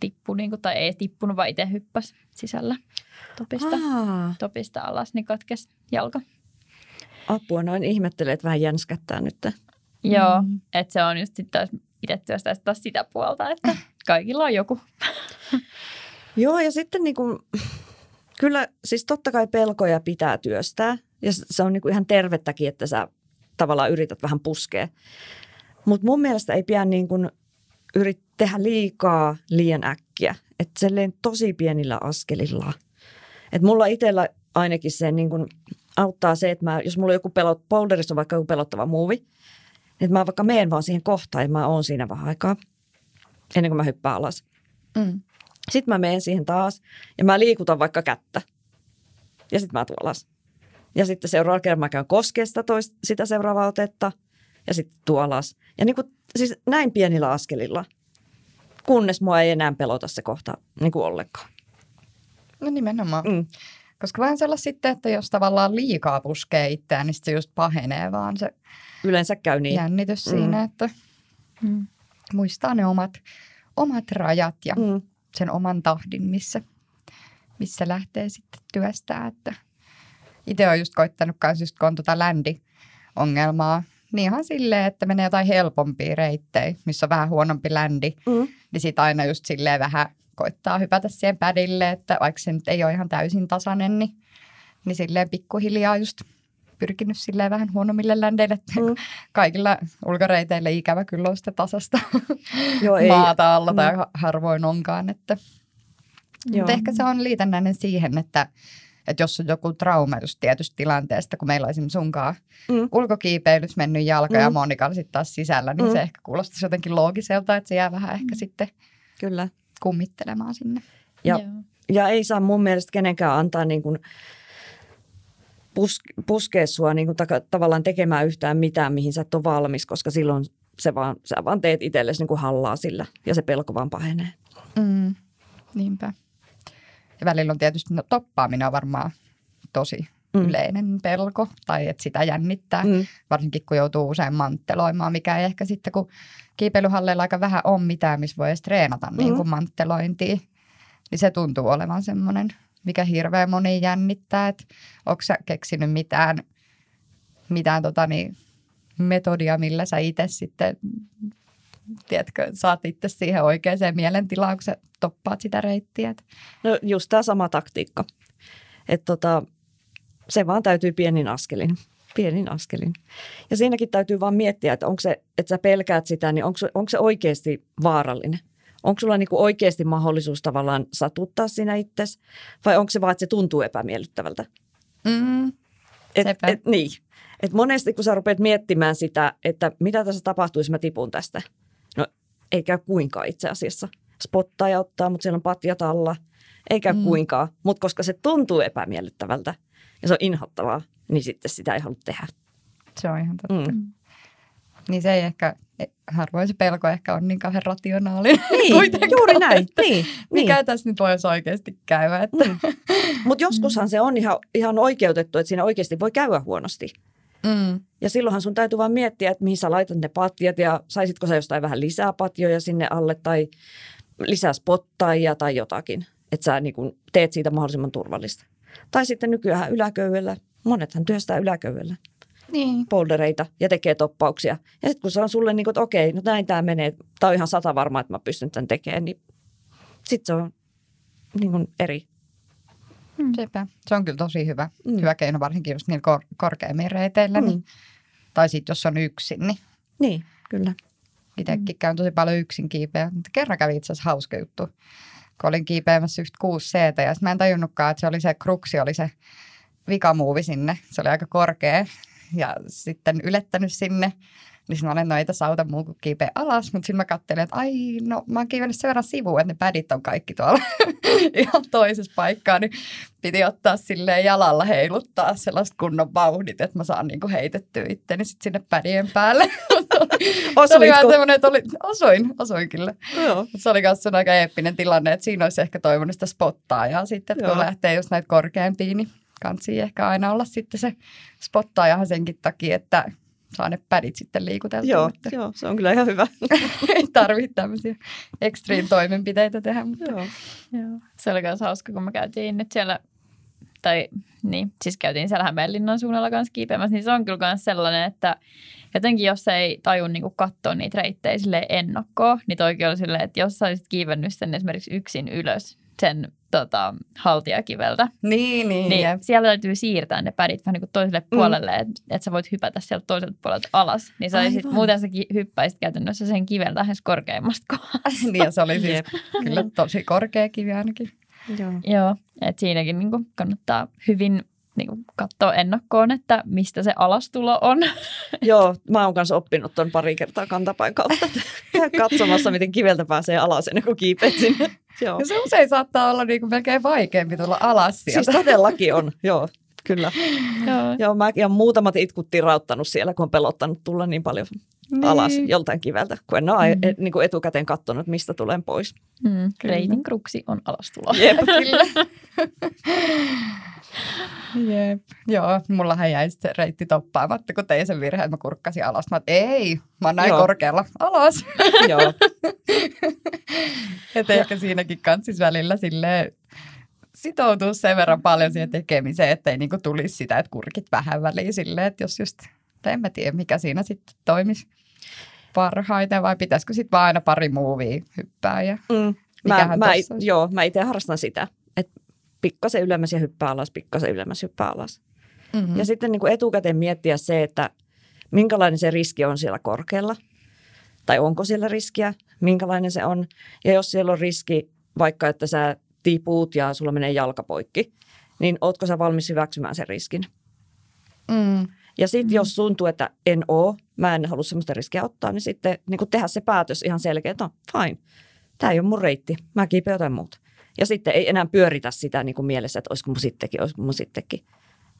tippui niin kuin, tai ei tippunut, vaan itse hyppäsi sisällä topista alas, niin katkesi jalka. Apua, noin ihmettelee, että vähän jänskättää nyt. Joo, että se on just sitten itse työstäisi taas sitä puolta, että kaikilla on joku. Joo, ja sitten niin kuin, kyllä siis totta kai pelkoja pitää työstää. Ja se on niin kuin ihan tervettäkin, että sä tavallaan yrität vähän puskea. Mutta mun mielestä ei pidä niin kuin tehdä liikaa liian äkkiä. Että selleen tosi pienillä askelilla. Että mulla itsellä ainakin se niin kuin auttaa se, että jos mulla on joku polderissa on vaikka joku pelottava muuvi, niin mä vaikka meen vaan siihen kohtaan ja mä oon siinä vähän aikaa ennen kuin mä hyppään alas. Sitten mä meen siihen taas ja mä liikutan vaikka kättä ja sitten mä tuon alas. Ja sitten seuraavalla kerran mä käyn koskee sitä seuraavaa otetta ja sitten tuon alas. Ja niin kuin, siis näin pienillä askelilla, kunnes mua ei enää pelota se kohta niin kuin ollenkaan. No nimenomaan. Koska vähän sellaista sitten, että jos tavallaan liikaa puskee itseään, niin se just pahenee vaan se yleensä käy niin. Jännitys siinä, että muistaa ne omat rajat ja sen oman tahdin, missä lähtee sitten työstää. Että itse olen just koittanut myös, just kun on tuota ländi-ongelmaa, niin ihan silleen, että menee jotain helpompia reittejä, missä on vähän huonompi ländi, niin sitten aina just silleen vähän koittaa hypätä siihen pädille, että vaikka se nyt ei ole ihan täysin tasainen, niin silleen pikkuhiljaa just pyrkinyt silleen vähän huonommille ländeille. Kaikilla ulkoreiteillä ikävä kyllä on sitä tasasta maata alla tai harvoin onkaan. Että. Mutta ehkä se on liitännäinen siihen, että jos on joku trauma just tietystä tilanteesta, kun meillä on esimerkiksi sunkaan ulkokiipeilys mennyt jalka ja Monikalla sitten taas sisällä, niin se ehkä kuulostaisi jotenkin loogiselta, että se jää vähän ehkä sitten. Kyllä. kummittelemaan sinne. Ja ei saa mun mielestä kenenkään antaa niin kuin puskea sua niin kuin tavallaan tekemään yhtään mitään, mihin sä et ole valmis, koska silloin sä vaan teet itsellesi niin kuin hallaa sillä ja se pelko vaan pahenee. Niinpä. Ja välillä on tietysti toppaaminen on varmaan tosi yleinen pelko tai että sitä jännittää, varsinkin kun joutuu usein mantteloimaan, mikä ei ehkä sitten, kun kiipeilyhalleilla aika vähän on mitään, missä voi edes treenata niin kuin manttelointia, niin se tuntuu olevan semmoinen, mikä hirveän moni jännittää, että onko sä keksinyt mitään metodia, millä sä itse sitten, tiedätkö, saat itse siihen oikeaan mielentilaan, kun sä toppaat sitä reittiä. No just tämä sama taktiikka, että se vaan täytyy pienin askelin. Ja siinäkin täytyy vaan miettiä, että onko se, että sä pelkäät sitä, niin onko se oikeasti vaarallinen? Onko sulla niinku oikeasti mahdollisuus tavallaan satuttaa sinä itsesi? Vai onko se vaan, että se tuntuu epämiellyttävältä? Niin. Et monesti kun sä rupeat miettimään sitä, että mitä tässä tapahtuu, jos mä tipun tästä. No ei käy kuinkaan itse asiassa. spottaa ja ottaa, mutta siellä on patjat alla. Ei käy kuinkaan, mutta koska se tuntuu epämiellyttävältä ja se on inhottavaa, niin sitten sitä ei halua tehdä. Se on ihan totta. Mm. Niin se ei ehkä, harvoin se pelko ehkä on niin kauhean rationaalinen. Niin, juuri näin. Niin, mikä niin. Tässä nyt voisi oikeasti käydä. Että. Mm. Mutta joskushan se on ihan oikeutettu, että siinä oikeasti voi käydä huonosti. Mm. Ja silloinhan sun täytyy vaan miettiä, että mihin sä laitat ne patjat ja saisitko sä jostain vähän lisää patjoja sinne alle tai lisää spottaajia tai jotakin. Että sä niin kun teet siitä mahdollisimman turvallista. Tai sitten nykyään yläköydellä. Monethan työstää yläköydellä. Niin. Poldereita ja tekee toppauksia. Ja sitten kun se on sulle niin kuin, että okei, no näin tämä menee, tämä on ihan 100 varmaa, että mä pystyn tämän tekemään, niin sitten se on niin kuin eri. Mm. Sepä. Se on kyllä tosi hyvä keino, varsinkin just niillä korkeammin reiteillä. Niin. Tai sitten jos on yksin, niin. Niin, kyllä. Itsekin käyn tosi paljon yksin kiipeä. Kerran kävi itse asiassa hauska juttu, kun olin kiipeämässä yhtä 6C:tä ja sitten mä en tajunnutkaan, että se oli se kruksi, oli se vikamuuvi sinne. Se oli aika korkea. Ja sitten ylettänyt sinne, niin mä olen, no ei tässä auta muu kuin kiipeä alas, mutta sitten mä katselin, että ai, no mä oon kiivennyt sen verran sivuun, että ne pädit on kaikki tuolla ihan toisessa paikkaa, niin piti ottaa silleen jalalla heiluttaa sellaiset kunnon vauhdit, että mä saan niinku heitettyä itteni sitten sinne pädien päälle. Osuin kyllä. Joo. Se oli myös aika eeppinen tilanne, että siinä olisi ehkä toivonut sitä spottaajaa sitten, että kun lähtee just näitä korkeampiin, niin kansi ehkä aina olla sitten se spottaajahan senkin takia, että saa ne pädit sitten liikuteltua. Joo, se on kyllä ihan hyvä. Ei tarvitse tämmöisiä extreme toimenpiteitä tehdä. Mutta. Joo. Se oli myös hauska, kun me käytiin nyt siellä, tai niin, siis käytiin siellä Hämeenlinnan suunnalla kanssa kiipeämässä, niin se on kyllä myös sellainen, että jotenkin jos ei tajun niin katsoa niitä reittejä silleen ennakkoon, niin toikin oli silleen, että jos sä olisit kiivennyt sen esimerkiksi yksin ylös sen haltijakiveltä. Niin. Siellä täytyy siirtää ne pädit vähän niin kuin toiselle puolelle, että sä voit hypätä sieltä toiselta puolelta alas. Niin sä olisit, muuten sä hyppäisit käytännössä sen kiven lähes korkeimmasta kohdasta. Niin, ja se oli siis kyllä tosi korkea kivi ainakin. Joo, että siinäkin niin kuin kannattaa hyvin niin kuin katsoa ennakkoon, että mistä se alastulo on. Joo, mä oon kanssa oppinut ton pari kertaa kantapain kautta. Katsomassa, miten kiveltä pääsee alas ennen kuin kiipeät sinne. Joo. Ja se usein saattaa olla niin kuin melkein vaikeampi tulla alas sieltä. Siis todellakin on, joo, kyllä. Joo, mä ja muutamat itkut tirauttanut siellä, kun on pelottanut tulla niin paljon alas joltain kiveltä, kun en ole niin kuin etukäteen katsonut, mistä tulen pois. Reitin kruksi on alastulo. Jep, kyllä. Jep. Joo, mullahan jäi se reitti toppaamatta, kun tein sen virheen, mä kurkkasin alas. Mä oon, ei, mä oon näin korkealla alas. Joo. Että ehkä siinäkin kanssa välillä silleen sitoutuu sen verran paljon siihen tekemiseen, ettei niinku tulisi sitä, että kurkit vähän väliin silleen, että jos just, en mä tiedä mikä siinä sitten toimisi parhaiten, vai pitäisikö sitten vaan aina pari muuvia hyppää ja mikähän tossa olisi? Joo, mä itse harrastan sitä, että pikkasen ylemmäs ja hyppää alas, pikkasen ylemmäs hyppää alas. Mm-hmm. Ja sitten niin kuin etukäteen miettiä se, että minkälainen se riski on siellä korkealla. Tai onko siellä riskiä, minkälainen se on. Ja jos siellä on riski, vaikka että sä tipuut ja sulla menee jalka poikki, niin ootko sä valmis hyväksymään sen riskin? Mm. Ja sitten jos tuntuu, että en oo, mä en halua semmoista riskiä ottaa, niin sitten niin kuin tehdä se päätös ihan selkeä, että no fine, tää ei ole mun reitti, mä kiipeän jotain muuta. Ja sitten ei enää pyöritä sitä niin kuin mielessä, että olisiko mun sittenkin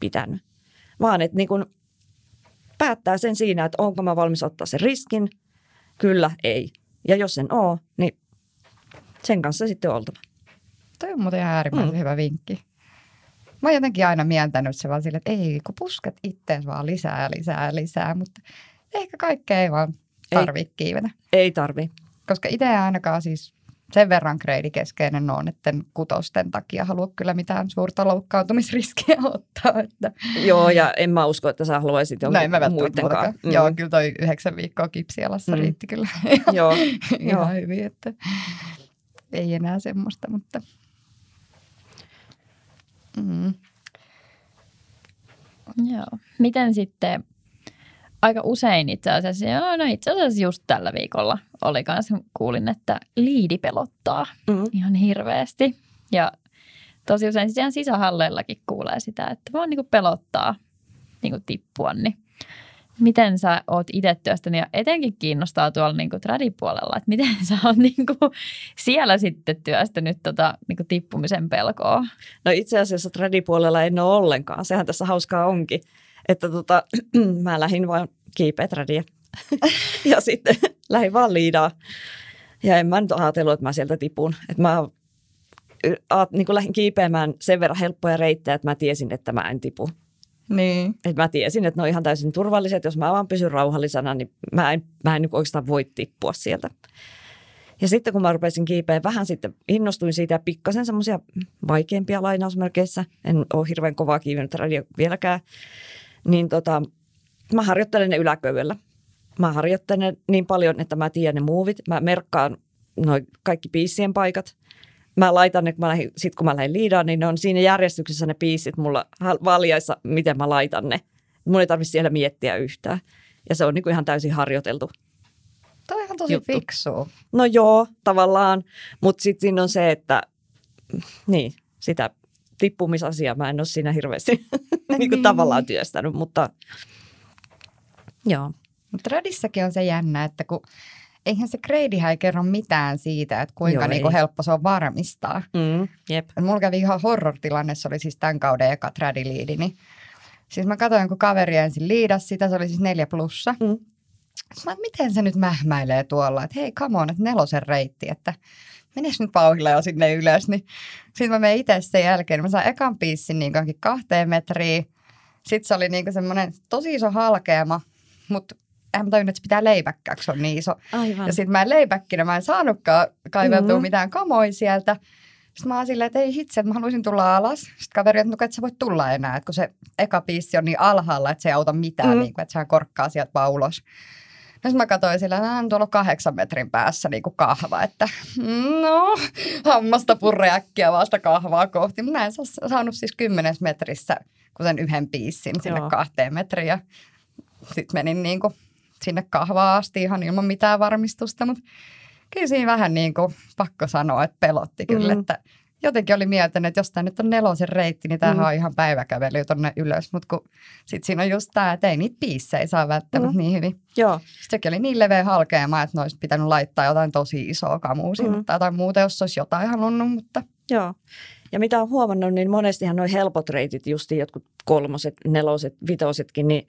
pitänyt. Vaan että niin kuin päättää sen siinä, että onko mä valmis ottaa sen riskin. Kyllä, ei. Ja jos en ole, niin sen kanssa sitten on oltava. Toi on muuten ihan äärimmäisen hyvä vinkki. Mä oon jotenkin aina mieltänyt se vaan sille, että ei, kun pusket ittees vaan lisää. Mutta ehkä kaikkea ei vaan tarvitse kiivetä. Ei tarvi. Koska itse ainakaan siis sen verran kreidikeskeinen on, että kutosten takia halua kyllä mitään suurta loukkaantumisriskiä ottaa. Että. Joo, ja en mä usko, että sä haluaisit jonkun muitenkaan. Joo, kyllä toi 9 viikkoa kipsialassa riitti kyllä. Joo. Ihan hyvin, että ei enää semmoista, mutta. Joo. Miten sitten aika usein itse asiassa just tällä viikolla oli kanssa, kuulin, että liidi pelottaa ihan hirveästi. Ja tosi usein ihan sisähalleillakin kuulee sitä, että vaan niinku pelottaa niinku tippua. Niin miten sä oot itse työstänyt ja etenkin kiinnostaa tuolla niinku tradipuolella, että miten sä oot niinku siellä sitten työstänyt niinku tippumisen pelkoa? No itse asiassa tradipuolella en ole ollenkaan, sehän tässä hauskaa onkin, että mä lähdin vaan kiipeä tradia ja sitten lähdin vaan liidaan. Ja en mä nyt ajatellut, että mä sieltä tipun. Että mä niin lähdin kiipeämään sen verran helppoja reittejä, että mä tiesin, että mä en tipu. Niin. Että mä tiesin, että ne on ihan täysin turvalliset. Jos mä vaan pysyn rauhallisena, niin mä en oikeastaan voi tippua sieltä. Ja sitten kun mä rupesin kiipeämään, vähän sitten innostuin siitä ja pikkasen semmoisia vaikeampia lainausmerkeissä. En ole hirveän kovaa kiivennyt radio vieläkään. Niin mä harjoittelen ne yläköydellä. Mä harjoittelen niin paljon, että mä tiedän ne muovit. Mä merkkaan noi kaikki biisien paikat. Mä laitan ne, kun mä lähden liidaan, niin ne on siinä järjestyksessä ne biisit mulla valjaissa, miten mä laitan ne. Mun ei tarvitse siellä miettiä yhtään. Ja se on niinku ihan täysin harjoiteltu. Tämä on ihan tosi fiksua. No joo, tavallaan. Mutta sitten siinä on se, että niin, sitä tippumisasiaa mä en ole siinä hirveästi niinku tavallaan työstänyt, mutta joo. Mutta tradissakin on se jännä, että kun eihän se greidihän ei kerro mitään siitä, että kuinka niinku helppo se on varmistaa. Jep. Mulla kävi ihan horror-tilanne, se oli siis tämän kauden eka tradiliidi. Niin. Siis mä katsoin, kun kaveri ensin liidas sitä, se oli siis 4+. Mä miten se nyt mähmäilee tuolla, että hei come on, että 4 reitti, että menes nyt pauhilla jo sinne ylös. Niin. Sitten mä menen itse sen jälkeen, mä saan ekan piissin niin 2 metriä. Sitten se oli niinku semmoinen tosi iso halkeama, mutta eihän mä tajunnut, että se pitää leipäkkääksi, se on niin iso. Aivan. Ja sitten mä en leipäkkinä, mä en saanutkaan kaiveltua mitään kamoja sieltä. Sitten mä oon silleen, että ei hitse, että mä haluaisin tulla alas. Sitten kaveri on, että sä voit tulla enää, että kun se eka biissi on niin alhaalla, että se ei auta mitään, niin kuin, että sehän korkkaa sieltä vaan ulos. No sitten mä katsoin sillä, että on tuolla 8 metrin päässä niin kuin kahva, että no, hammasta purre äkkiä vaan sitä kahvaa kohti. Mä en saanut siis 10 metrissä, kun sen 1 biissin sinne 2 metriä. Sitten menin niin kuin sinne kahvaa asti ihan ilman mitään varmistusta, mutta kyllä siinä vähän niin kuin pakko sanoa, että pelotti kyllä, että jotenkin oli miettinyt, että jos tämä nyt on 4 reitti, niin tämähän on ihan päiväkävely tuonne ylös, mutta kun sitten siinä on just tämä, että ei niitä biissejä saa välttämättä niin hyvin. Joo. Sekin oli niin leveä halkeama, että ne olisi pitänyt laittaa jotain tosi isoa kamua sinne tai jotain muuta, jos olisi jotain halunnut, mutta joo. Ja mitä on huomannut, niin monestihan nuo helpot reitit, just jotkut 3., 4., 5, niin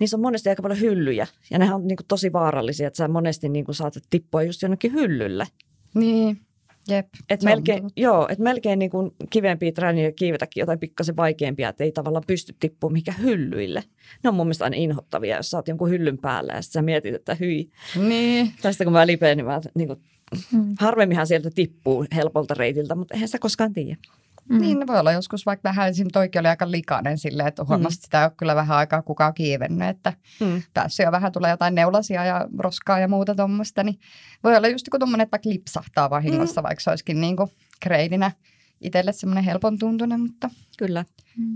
niissä on monesti aika paljon hyllyjä ja nehän on niin kuin tosi vaarallisia, että sä monesti niin kuin saatat tippua just jonnekin hyllylle. Niin, jep. Että melkein niin kuin kivempiä trääniä kiivetäkin jotain pikkasen vaikeampia, että ei tavallaan pysty tippumaan mikä hyllyille. Ne on mun mielestä aina inhottavia, jos sä oot jonkun hyllyn päällä ja sä mietit, että hyi. Niin. Tästä kun mä lipeän, niin mä niin kuin, harvemminhan sieltä tippuu helpolta reitiltä, mutta eihän sitä koskaan tiedä. Niin, ne voi olla joskus vaikka vähän, esimerkiksi toikin oli aika likainen silleen, että huomasi sitä ei ole kyllä vähän aikaa kukaan kiivennyt, että päässyt jo vähän tulee jotain neulasia ja roskaa ja muuta tuommoista, niin voi olla just kun tuommoinen, että vaikka lipsahtaa vahingossa, vaikka se olisikin niin kuin kreidinä itselle semmoinen helpon tuntunen, mutta kyllä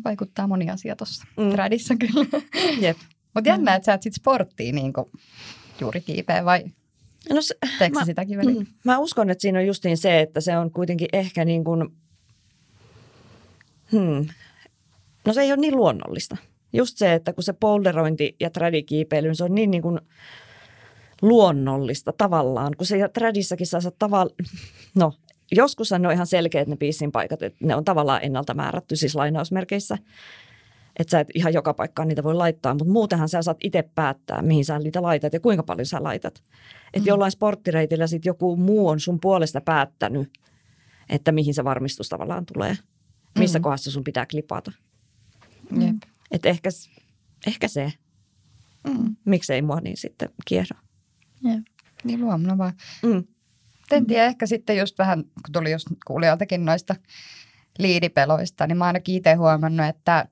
vaikuttaa moni asia tuossa tradissa kyllä. Jep. Mutta jännä, että sä et sit sporttia niin kuin juuri kiipeä vai no se, teekö sä sitäkin väliin? Mä uskon, että siinä on justiin se, että se on kuitenkin ehkä niin kuin no se ei ole niin luonnollista. Just se, että kun se polderointi ja tradikiipeily, se on niin kuin luonnollista tavallaan. Kun se tradissakin saa no joskushan ne on ihan selkeät ne biisin paikat, että ne on tavallaan ennalta määrätty siis lainausmerkeissä. Että sä et ihan joka paikkaan niitä voi laittaa, mutta muutenhan sä saat itse päättää, mihin sä niitä laitat ja kuinka paljon sä laitat. Että jollain sporttireitillä sitten joku muu on sun puolesta päättänyt, että mihin se varmistus tavallaan tulee. Missä kohdassa sun pitää klipata. Että ehkä se, miksei mua niin sitten kierro. Jep. Niin luomuna vaan. En tiedä, ehkä sitten just vähän, kun tuli just kuulijaltakin noista liidipeloista, niin mä ainakin itse huomannut, että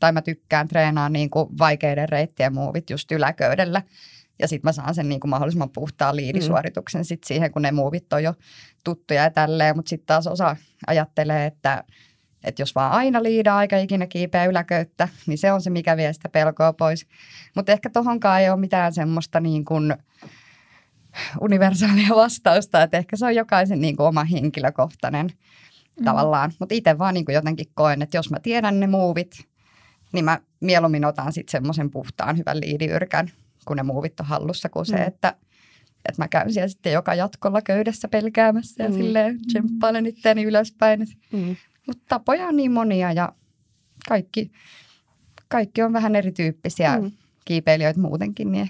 tai mä tykkään treenaa niin kuin vaikeiden reittien muuvit just yläköydellä. Ja sitten mä saan sen niin kuin mahdollisimman puhtaan liidisuorituksen sit siihen, kun ne muuvit on jo tuttuja ja tälleen. Mutta sitten taas osa ajattelee, että jos vaan aina liidaa, eikä ikinä kiipeä yläköyttä, niin se on se, mikä vie sitä pelkoa pois. Mutta ehkä tohonkaan ei ole mitään semmoista niin kuin universaalia vastausta, että ehkä se on jokaisen niin kuin oma henkilökohtainen tavallaan. Mutta itse vaan niin kuin jotenkin koen, että jos mä tiedän ne muuvit niin mä mieluummin otan sitten semmoisen puhtaan hyvän liidiyrkän, kun ne muuvit on hallussa, kuin se, että mä käyn siellä sitten joka jatkolla köydessä pelkäämässä ja silleen tsemppailen itseäni ylöspäin. Mutta tapoja on niin monia ja kaikki on vähän erityyppisiä kiipeilijöitä muutenkin, niin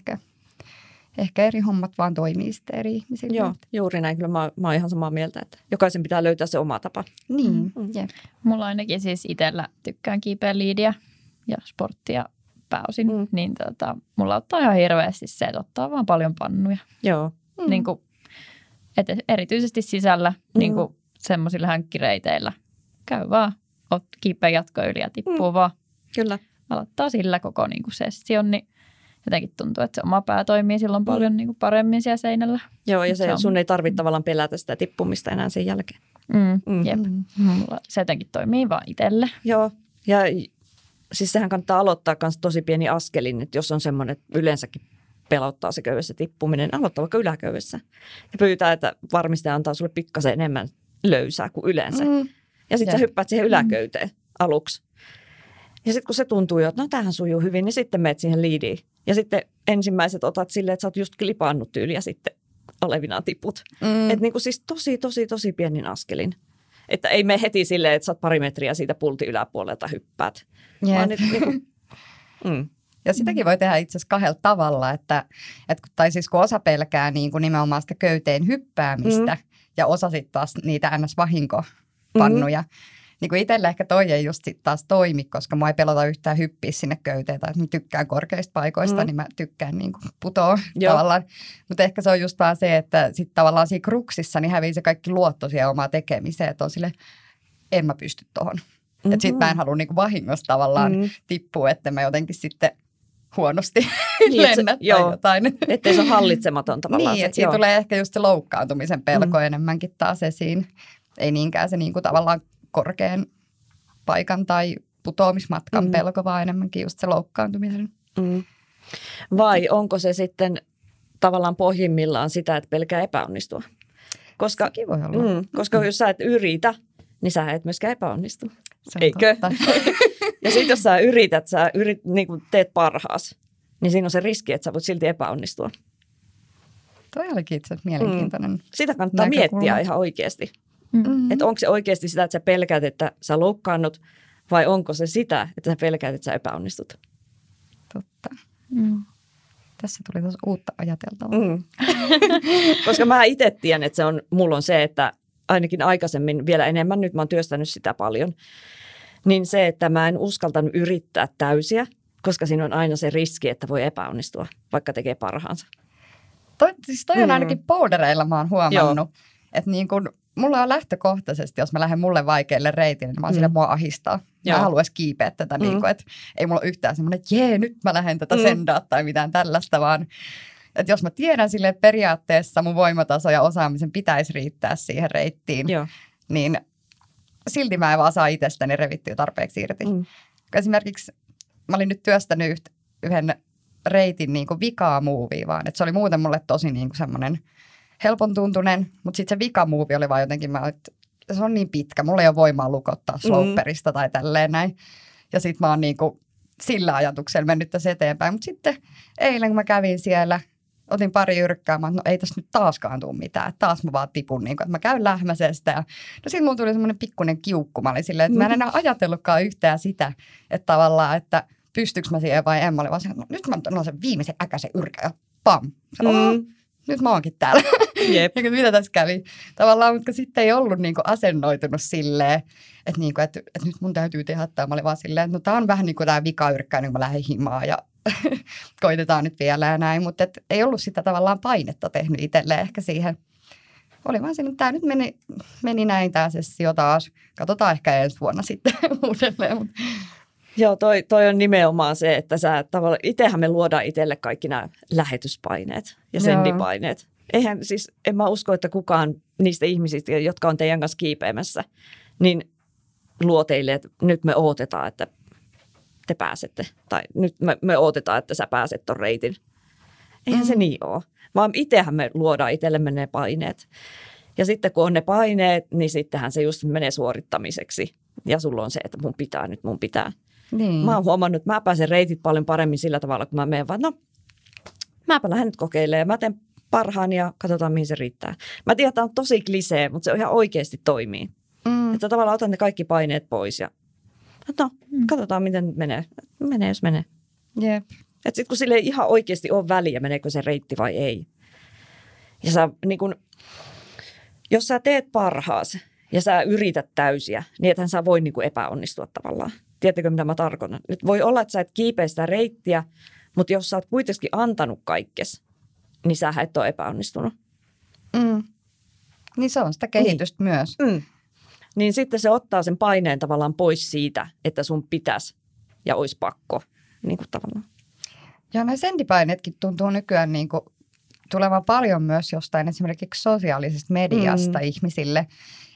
ehkä eri hommat vaan toimii sitten eri ihmisille. Joo, juuri näin. Kyllä mä oon ihan samaa mieltä, että jokaisen pitää löytää se oma tapa. Niin, jep. Mulla ainakin siis itsellä tykkään kiipeä liidiä ja sporttia pääosin, niin mulla ottaa ihan hirveästi se, että ottaa vaan paljon pannuja. Joo. Niin kuin, erityisesti sisällä, niin kuin semmoisilla hänkkireiteillä. Käy vaan, kiipeä jatko yli ja tippuu vaan. Kyllä. Aloittaa sillä koko niin kuin session, niin jotenkin tuntuu, että se oma pää toimii silloin paljon niin kuin paremmin siellä seinällä. Joo, ja se sun ei tarvitse tavallaan pelätä sitä tippumista enää sen jälkeen. Jep. Se jotenkin toimii vaan itselle. Joo, ja siis sehän kannattaa aloittaa myös tosi pieni askelin, että jos on semmoinen, että yleensäkin pelottaa se köydessä tippuminen, aloittaa vaikka yläköydessä. Ja pyytää, että varmistaja antaa sulle pikkasen enemmän löysää kuin yleensä. Ja sitten sä hyppäät siihen yläköyteen aluksi. Ja sitten kun se tuntuu jo, että no tämähän sujuu hyvin, niin sitten menet siihen liidiin. Ja sitten ensimmäiset otat silleen, että sä oot just klipannut tyyliä ja sitten olevinaan tiput. Että niin kuin siis tosi pienin askelin. Että ei mene heti silleen, että sä oot pari metriä siitä pultin yläpuolelta hyppäät. Vaan et, niin kuin, ja sitäkin voi tehdä itse asiassa kahdella tavalla. Tai siis kun osa pelkää niin kuin nimenomaan sitä köyteen hyppäämistä ja osa sitten taas niitä NS-vahinkopannuja. Niin kuin itsellä ehkä toi ei just sit taas toimi, koska mua ei pelota yhtään hyppiä sinne köyteen. Tai jos mä tykkään korkeista paikoista, niin mä tykkään niin kuin putoa tavallaan. Mutta ehkä se on just vaan se, että sitten tavallaan siinä kruksissa niin hävii se kaikki luotto siihen omaan tekemiseen. Että on silleen, en mä pysty tohon. Että sitten mä en halua niin kuin vahingossa tavallaan tippua, että mä jotenkin sitten huonosti lennät tai jotain. Ettei se ole hallitsematon tavallaan. Niin, että siitä tulee ehkä just se loukkaantumisen pelko enemmänkin taas esiin. Ei niinkään se niin kuin tavallaan korkean paikan tai putoamismatkan pelko, vaan enemmänkin just se loukkaantumisen. Vai onko se sitten tavallaan pohjimmillaan sitä, että pelkää epäonnistua? Koska, sekin voi olla. Koska jos sä et yritä, niin sä et myöskään epäonnistu. Eikö? Ja sitten jos sä yrität, niin kun teet parhaas, niin siinä on se riski, että sä voit silti epäonnistua. Toi olikin itse asiassa mielenkiintoinen. Sitä kannattaa miettiä ihan oikeasti. Että onko se oikeasti sitä, että sä pelkäät, että sä loukkaannut, vai onko se sitä, että sä pelkäät, että sä epäonnistut? Totta. Tässä tuli tuossa uutta ajateltavaa. Koska mä itse tiedän, että mulla on se, että ainakin aikaisemmin vielä enemmän, nyt mä oon työstänyt sitä paljon, niin se, että mä en uskaltanut yrittää täysiä, koska siinä on aina se riski, että voi epäonnistua, vaikka tekee parhaansa. Toi on ainakin bouldereilla mä oon huomannut, että niin kun mulla on lähtökohtaisesti, jos mä lähden mulle vaikeille reitille, niin mä oon sille, mua ahistaa. Mä haluaisin kiipeä tätä, niin kuin, että ei mulla ole yhtään semmoinen, että jee, nyt mä lähden tätä sendaa tai mitään tällaista, vaan että jos mä tiedän silleen, että periaatteessa mun voimataso ja osaamisen pitäisi riittää siihen reittiin, niin silti mä en vaan saa itsestäni revittyä tarpeeksi irti. Esimerkiksi mä olin nyt työstänyt yhden reitin niin kuin vikaa muuvia vaan, että se oli muuten mulle tosi niin kuin semmoinen helpon tuntunen, mutta sitten se vikamuuvi oli vaan jotenkin, että se on niin pitkä, mulla ei ole voimaa lukottaa sloperista tai tälleen näin. Ja sitten mä oon niinku sillä ajatuksella mennyt tässä eteenpäin. Mutta sitten eilen, kun mä kävin siellä, otin pari yrkkää, mä oon, no ei tässä nyt taaskaan tule mitään. Että taas mä vaan tipun, niinku, että mä käyn lähmäsestä. Ja sitten mulla tuli semmoinen pikkuinen kiukku. Mä olin silleen, että mä en enää ajatellutkaan yhtään sitä, että tavallaan, että pystyykö mä siihen vai en. Mä olin vaan silleen, että nyt mä annan sen viimeisen äkäisen yrkän ja pam. Nyt mä oonkin täällä. Jep. Mitä tässä kävi? Tavallaan, mutta sitten ei ollut niinku asennoitunut silleen, että niinku, et nyt mun täytyy tehdä tämä. Mä olin vaan silleen, että no tää on vähän niin kuin tää vikayrkkäinen, niin kun mä lähden himaan ja koitetaan nyt vielä ja näin. Mutta ei ollut sitä tavallaan painetta tehnyt itselleen ehkä siihen. Oli vaan silleen, että tää nyt meni näin tää sessio taas. Katsotaan ehkä ensi vuonna sitten uudelleen. Mut. Joo, toi on nimenomaan se, että itsehän me luodaan itselle kaikki nämä lähetyspaineet ja sendipaineet. Eihän siis, en mä usko, että kukaan niistä ihmisistä, jotka on teidän kanssa kiipeämässä, niin luo teille, että nyt me odotetaan, että te pääsette. Tai nyt me odotetaan, että sä pääset ton reitin. Eihän se niin ole. Vaan itsehän me luodaan itsellemme ne paineet. Ja sitten kun on ne paineet, niin sittenhän se just menee suorittamiseksi. Ja sulla on se, että mun pitää. Niin. Mä oon huomannut, että mä pääsen reitit paljon paremmin sillä tavalla, kun mä menen vaan, no mäpä lähden nyt kokeilemaan. Mä teen parhaan ja katsotaan, mihin se riittää. Mä tiedän, että on tosi klisee, mutta se ihan oikeasti toimii. Mm. Että tavallaan otan ne kaikki paineet pois ja no, katsotaan, miten nyt menee. Menee, jos menee. Jep. Että sitten kun sille ei ihan oikeasti ole väliä, meneekö se reitti vai ei. Ja sä niin kun, jos sä teet parhaas ja sä yrität täysiä, niin ethän sä voi niin kun epäonnistua tavallaan. Tiedättekö, mitä mä tarkoitan? Et voi olla, että sä et kiipeä sitä reittiä, mutta jos sä oot kuitenkin antanut kaikkes, niin sähän et ole epäonnistunut. Mm. Niin se on sitä kehitystä niin. Myös. Mm. Niin sitten se ottaa sen paineen tavallaan pois siitä, että sun pitäisi ja olisi pakko. Niin kuin tavallaan. Ja nämä sentipaineetkin tuntuu nykyään niin kuin tulevan paljon myös jostain esimerkiksi sosiaalisesta mediasta ihmisille.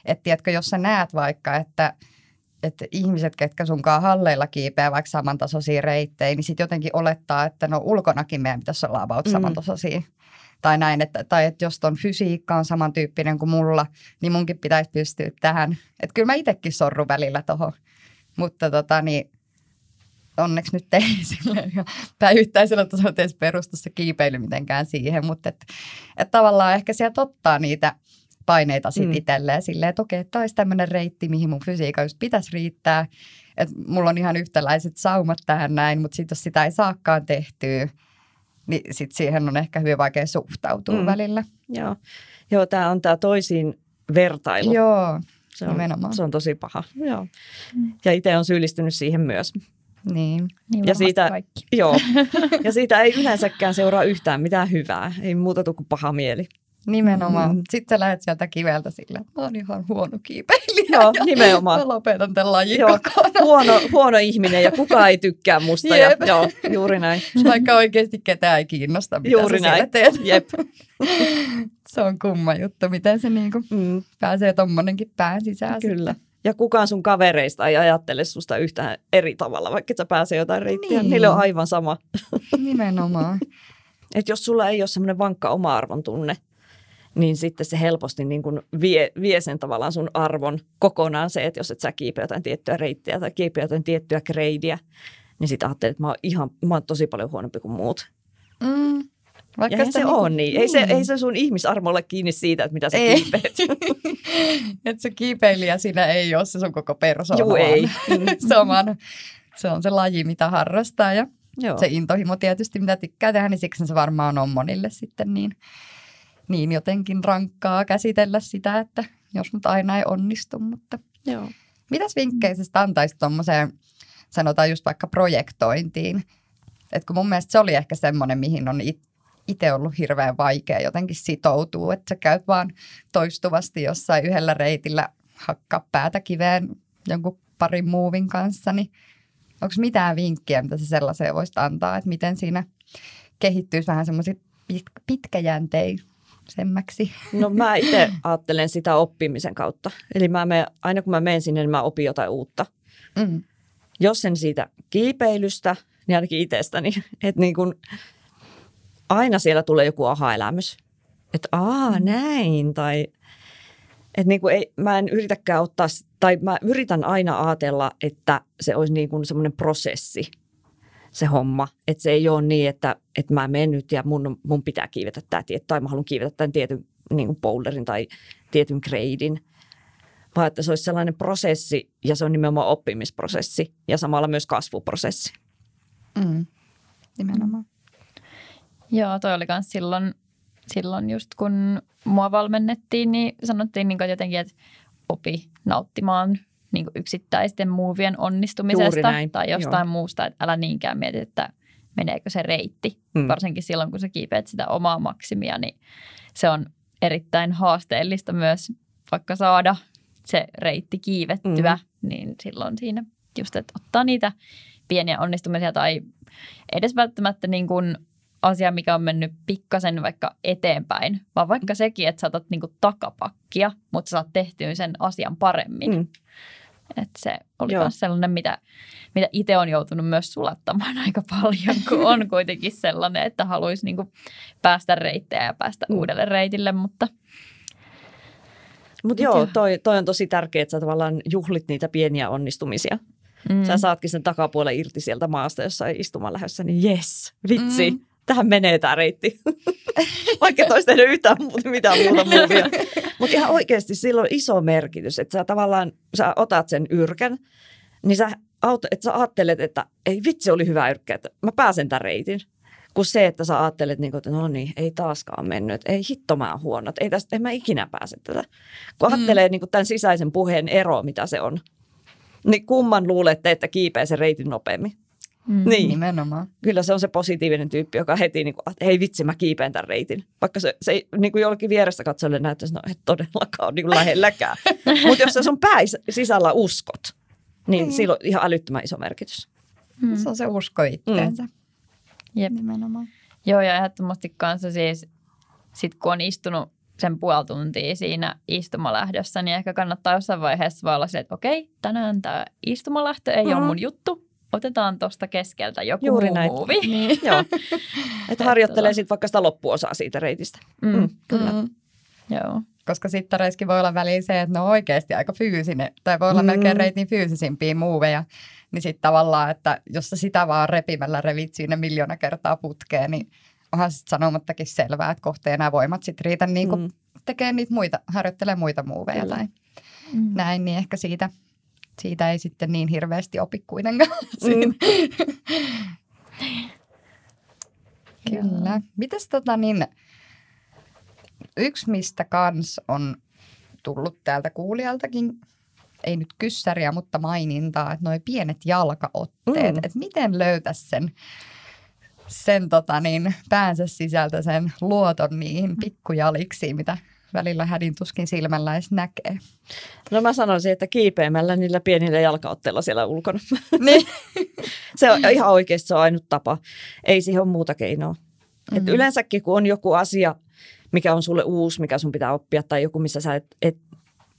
Että tiedätkö, jos sä näet vaikka, että ihmiset, ketkä sunkaan halleilla kiipeää vaikka samantasoisia reittejä, niin sitten jotenkin olettaa, että no ulkonakin meidän pitäisi olla about samantasoisia. Tai näin, että jos ton fysiikka on samantyyppinen kuin mulla, niin munkin pitäisi pystyä tähän. Että kyllä mä itsekin sorrun välillä tohon. Mutta niin, onneksi nyt ei silleen. Tämä yhtäisellä tasolla ei perustu se kiipeily mitenkään siihen. Mutta et tavallaan ehkä sieltä ottaa niitä paineita sit itselleen silleen, että okei, tämä olisi tämmöinen reitti, mihin mun fysiikka just pitäisi riittää. Että mulla on ihan yhtäläiset saumat tähän näin, mutta sitten jos sitä ei saakaan tehtyä, niin sitten siihen on ehkä hyvin vaikea suhtautua välillä. Joo, tämä on tämä toisiin vertailu. Joo, se on, nimenomaan. Se on tosi paha. Joo. Ja itse on syyllistynyt siihen myös. Niin ja siitä, kaikki. Joo, ja siitä ei yleensäkään seuraa yhtään mitään hyvää. Ei muuta kuin paha mieli. Nimenomaan. Sitten sä lähdet sieltä kiveltä sillä, mä oon ihan huono kiipeilijä. Joo, nimenomaan. Mä lopetan tämän lajin kokonaan. Huono ihminen ja kukaan ei tykkää musta. Ja, joo, juuri näin. Vaikka oikeasti ketään ei kiinnosta, mitä juuri sä näin. Teet. Jep. Se on kumma juttu, miten se niinku pääsee tommonenkin pään sisään. Kyllä. Sitten. Ja kukaan sun kavereista ei ajattele susta yhtään eri tavalla, vaikka sä pääsee jotain reittiä. Niin. Niillä on aivan sama. Nimenomaan. Että jos sulla ei ole semmoinen vankka oma-arvon tunne, niin sitten se helposti niin kuin vie sen tavallaan sun arvon kokonaan se, että jos et sä kiipeä jotain tiettyä reittiä tai kiipeä jotain tiettyä greidiä, niin sitten ajattelet, että mä oon tosi paljon huonompi kuin muut. Mm. Vaikka ja se on niin. Ei se sun ihmisarmo ole kiinni siitä, että mitä sä kiipeät. Että se kiipeilijä siinä ei ole se sun koko persoona. Joo, ei. Se on se laji, mitä harrastaa ja se intohimo tietysti, mitä tykkää tehdä, niin siksi se varmaan on monille sitten niin jotenkin rankkaa käsitellä sitä, että jos nyt aina ei onnistu, mutta joo. Mitäs vinkkejä sä antaisit tuommoiseen, sanotaan just vaikka projektointiin, että kun mun mielestä se oli ehkä semmoinen, mihin on itse ollut hirveän vaikea jotenkin sitoutua, että sä käyt vaan toistuvasti jossain yhdellä reitillä hakkaa päätä kiveen jonkun parin muuvin kanssa, niin onko mitään vinkkiä, mitä sä sellaiseen voisit antaa, että miten siinä kehittyisi vähän semmoisia pitkäjänteisiä? Semmäksi. No mä itse ajattelen sitä oppimisen kautta. Eli aina kun mä menen sinne, niin mä opin jotain uutta. Mm. Jos en siitä kiipeilystä, niin ainakin itsestäni. Että niin kun aina siellä tulee joku aha-elämys. Että näin. Tai että niin kun mä en yritäkään ottaa, tai mä yritän aina ajatella, että se olisi niin kun semmoinen prosessi. Se homma, että se ei ole niin, että mä menen nyt ja mun pitää kiivetä tämä tietty, tai mä haluan kiivetä tämän tietyn niin kuin boulderin tai tietyn gradein, vaan että se olisi sellainen prosessi ja se on nimenomaan oppimisprosessi ja samalla myös kasvuprosessi. Mm. Nimenomaan. Joo, toi oli myös silloin just kun mua valmennettiin, niin sanottiin niin kuin jotenkin, että opi nauttimaan niin yksittäisten muuvien onnistumisesta tai jostain muusta, että älä niinkään mieti, että meneekö se reitti. Varsinkin silloin, kun sä kiipeät sitä omaa maksimia, niin se on erittäin haasteellista myös vaikka saada se reitti kiivettyä, niin silloin siinä just, että ottaa niitä pieniä onnistumisia tai edes välttämättä niin kuin asia, mikä on mennyt pikkasen vaikka eteenpäin, vaan vaikka sekin, että sä otat niin kuin takapakkia, mutta sä oot tehtyä sen asian paremmin. Että se oli myös sellainen, mitä itse on joutunut myös sulattamaan aika paljon, kun on kuitenkin sellainen, että haluaisi niinku päästä reittejä ja päästä uudelle reitille, mutta Mut joo, toi on tosi tärkeää, että sä tavallaan juhlit niitä pieniä onnistumisia. sä saatkin sen takapuolen irti sieltä maasta, jossa ei istumaan lähdössä, niin jes, vitsi. Tähän menee tämä reitti, vaikka et olisi tehnyt yhtään mitään muuta muuvia. Mutta ihan oikeasti sillä on iso merkitys, että sä tavallaan sä otat sen yrkän, niin sä ajattelet, että ei vitsi oli hyvä yrkkä, että mä pääsen tämän reitin. Kun se, että sä ajattelet, että no niin, ei taaskaan mennyt, ei hitto mä oon huono, en mä ikinä pääse tätä. Kun ajattelee tämän sisäisen puheen ero, mitä se on, niin kumman luulette, että kiipeä sen reitin nopeammin? Niin, nimenomaan. Kyllä se on se positiivinen tyyppi, joka heti niin kuin, että hei vitsi, mä kiipeen tämän reitin. Vaikka se ei niin kuin jollekin vierestä katsojalle näyttäisi, että no et todellakaan ole niin kuin lähelläkään. Mutta jos se on sisällä uskot, niin sillä on ihan älyttömän iso merkitys. Se on se usko itteensä. Jep. Nimenomaan. Joo, ja ehdottomasti kanssa siis, sit kun on istunut sen puoli tuntia siinä istumalähdössä, niin ehkä kannattaa jossain vaiheessa vaan olla se, että okei, tänään tämä istumalähtö ei ole mun juttu. Otetaan tuosta keskeltä joku muuvi. Niin. Että harjoittelee sitten vaikka sitä loppuosaa siitä reitistä. Kyllä. Joo. Koska sittareissakin voi olla väliin se, että ne on oikeasti aika fyysinen, tai voi olla melkein reitin fyysisimpiä muuveja. Niin sitten tavallaan, että jos sä sitä vaan repimällä revit siinä miljoona kertaa putkeen, niin onhan sitten sanomattakin selvää, että kohta ei enää voimat sitten riitä niin kuin tekee niitä muita, harjoittelee muita muuveja tai näin, niin ehkä siitä ei sitten niin hirveästi opi kuitenkaan. Kyllä. Mites yksi mistä kans on tullut täältä kuulijaltakin, ei nyt kyssäriä, mutta mainintaa, että noi pienet jalkaotteet, että miten löytäisi sen päänsä sisältä sen luoton niihin pikkujaliksiin, mitä välillä hädin tuskin silmällä edes näkee. No mä sanoisin, että kiipeämällä niillä pienillä jalkaotteilla siellä ulkona. Niin. Se on ihan oikeasti se on ainut tapa. Ei siihen ole muuta keinoa. Et yleensäkin kun on joku asia, mikä on sulle uusi, mikä sun pitää oppia tai joku, missä sä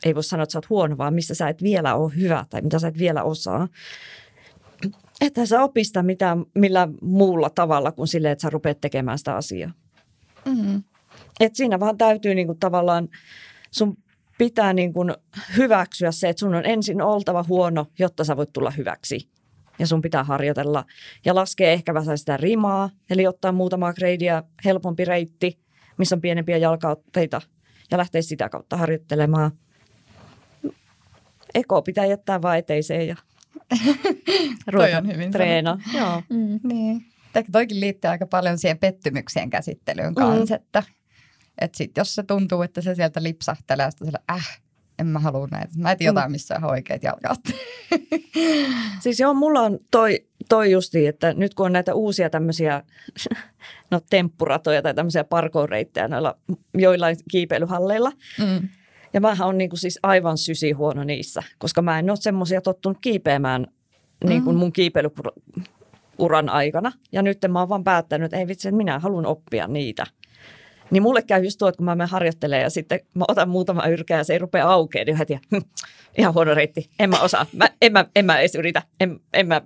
ei voi sanoa, että sä oot huono, vaan missä sä et vielä ole hyvä tai mitä sä et vielä osaa. Että sä opista millä muulla tavalla kuin silleen, että sä rupeat tekemään sitä asiaa. Että siinä vaan täytyy niinku tavallaan, sun pitää niinku hyväksyä se, että sun on ensin oltava huono, jotta sä voit tulla hyväksi. Ja sun pitää harjoitella ja laskee ehkä vähän sitä rimaa, eli ottaa muutamaa gradeja helpompi reitti, missä on pienempiä jalkaotteita ja lähtee sitä kautta harjoittelemaan. Eko pitää jättää vaan eteiseen ja ruveta treenaa. Joo. Niin. Toikin liittyy aika paljon siihen pettymyksien käsittelyyn kanssa, että sitten jos se tuntuu, että se sieltä lipsahtelee, sitten en mä halua näitä. Mä etin jotain, missä on ihan oikeat jalkaat. Siis joo, mulla on toi justiin, että nyt kun on näitä uusia tämmöisiä temppuratoja tai tämmöisiä parkour-reittejä noilla joillain kiipeilyhalleilla. Ja mähän on niinku siis aivan sysi huono niissä, koska mä en ole semmoisia tottunut kiipeämään niinku mun kiipeilyuran aikana. Ja nyt mä oon vaan päättänyt, että ei vitsi, minä haluan oppia niitä. Niin mulle käy just tuo, että kun mä menen harjoittelemaan ja sitten mä otan muutama yrkää ja se ei rupea aukeaa, niin heti ihan huono reitti, en mä osaa, en mä edes yritä,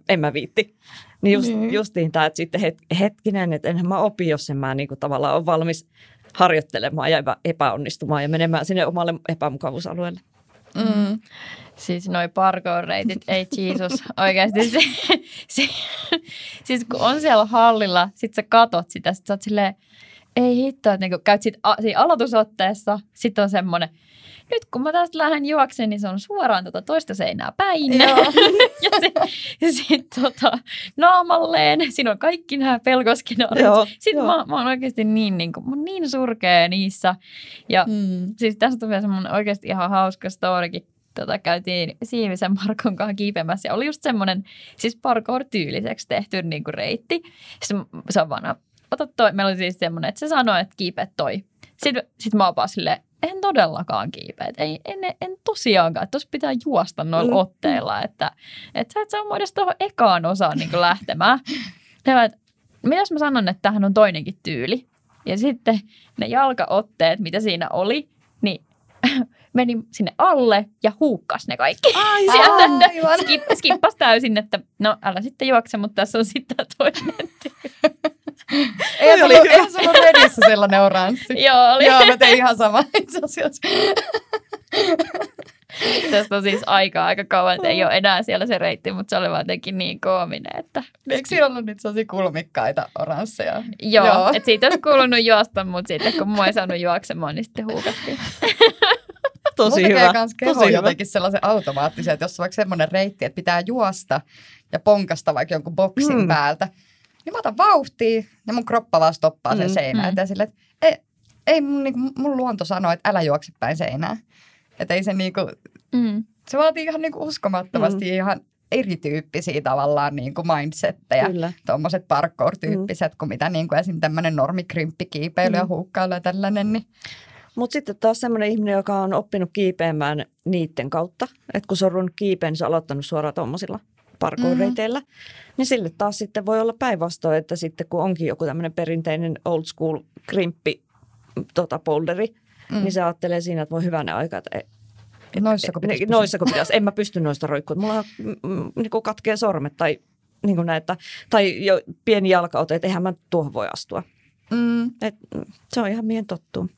en mä viitti. Niin justiin tämä, että sitten hetkinen, että enhän mä opi, jos en mä niinku tavallaan ole valmis harjoittelemaan ja epäonnistumaan ja menemään sinne omalle epämukavuusalueelle. Siis noi parkour-reitit, ei Jeesus, oikeasti se siis kun on siellä hallilla, sit sä katot sitä, sit sä oot silleen, ei hittoa, että niin käyt siinä aloitusotteessa, sitten on semmoinen, nyt kun mä tästä lähden juokseen, niin se on suoraan toista seinää päin. Ja sitten naamalleen, siinä on kaikki nämä pelkoskenaarit. Sitten mä oon oikeasti niin surkea niissä. Ja siis tästä on vielä semmoinen oikeasti ihan hauska storikin. Käytiin Siivisen Markon kanssa kiipeämässä ja oli just semmoinen, siis parkour-tyyliseksi tehty niin kuin reitti. Se on vanha. Ota toi. Meillä oli siis semmoinen, että se sanoi, että kiipeä toi. Sitten mä oon vaan silleen, en todellakaan kiipeä. En tosiaankaan. Tuossa pitää juosta noilla otteilla. Että sä et saa muodosta tuohon ekaan osaan niin kuin lähtemään. Mitäs mä sanon, että tämähän on toinenkin tyyli. Ja sitten ne jalkaotteet, mitä siinä oli, niin meni sinne alle ja huukkasi ne kaikki. Skippas täysin, että no älä sitten juokse, mutta tässä on sitten toinen tyyli. Eihän sulla ole redissä sellainen oranssi. Joo, mä tein ihan sama itse asiassa. Tästä on siis aika kauan, että ei ole enää siellä se reitti, mutta se oli vaan jotenkin niin koominen, että... Eikö siinä ollut niitä sellaisia kulmikkaita oransseja? Joo. Että siitä olisi kuulunut juosta, mutta sitten kun mua ei saanut juoksemaan, niin sitten huukattiin. Tosi hyvä. Mun tekee kans keho jotenkin sellaisen automaattisen, että jos on vaikka semmoinen reitti, että pitää juosta ja ponkasta vaikka jonkun boksin päältä, niin mä otan vauhtia ja mun kroppa vaan stoppaa sen seinään. Ja silleen, että ei mun, niin kuin, mun luonto sanoo, että älä juokse päin seinään. Että ei se niinku, se vaatii ihan niinku uskomattomasti ihan erityyppisiä tavallaan niinku mindsettejä. Tuommoiset parkour-tyyppiset kuin mitä niinku esimerkiksi tämmöinen normikrimppikiipeily ja huukkailu ja tällainen. Niin. Mutta sitten taas semmoinen ihminen, joka on oppinut kiipeämään niiden kautta. Että kun se on ruvennut kiipeen, niin se on aloittanut suoraan tuommoisilla parkour-reiteillä. Niin sille taas sitten voi olla päinvastoin, että sitten kun onkin joku tämmöinen perinteinen old school krimppi boulderi, niin se ajattelee siinä, että voi hyvänä aikaa, että noissako pitäisi. En mä pysty noista roikkuun. Mulla niinku katkee sormet tai, niinku näitä, tai jo pieni jalkaote, että eihän mä tuohon voi astua. Et, se on ihan miehen tottuun.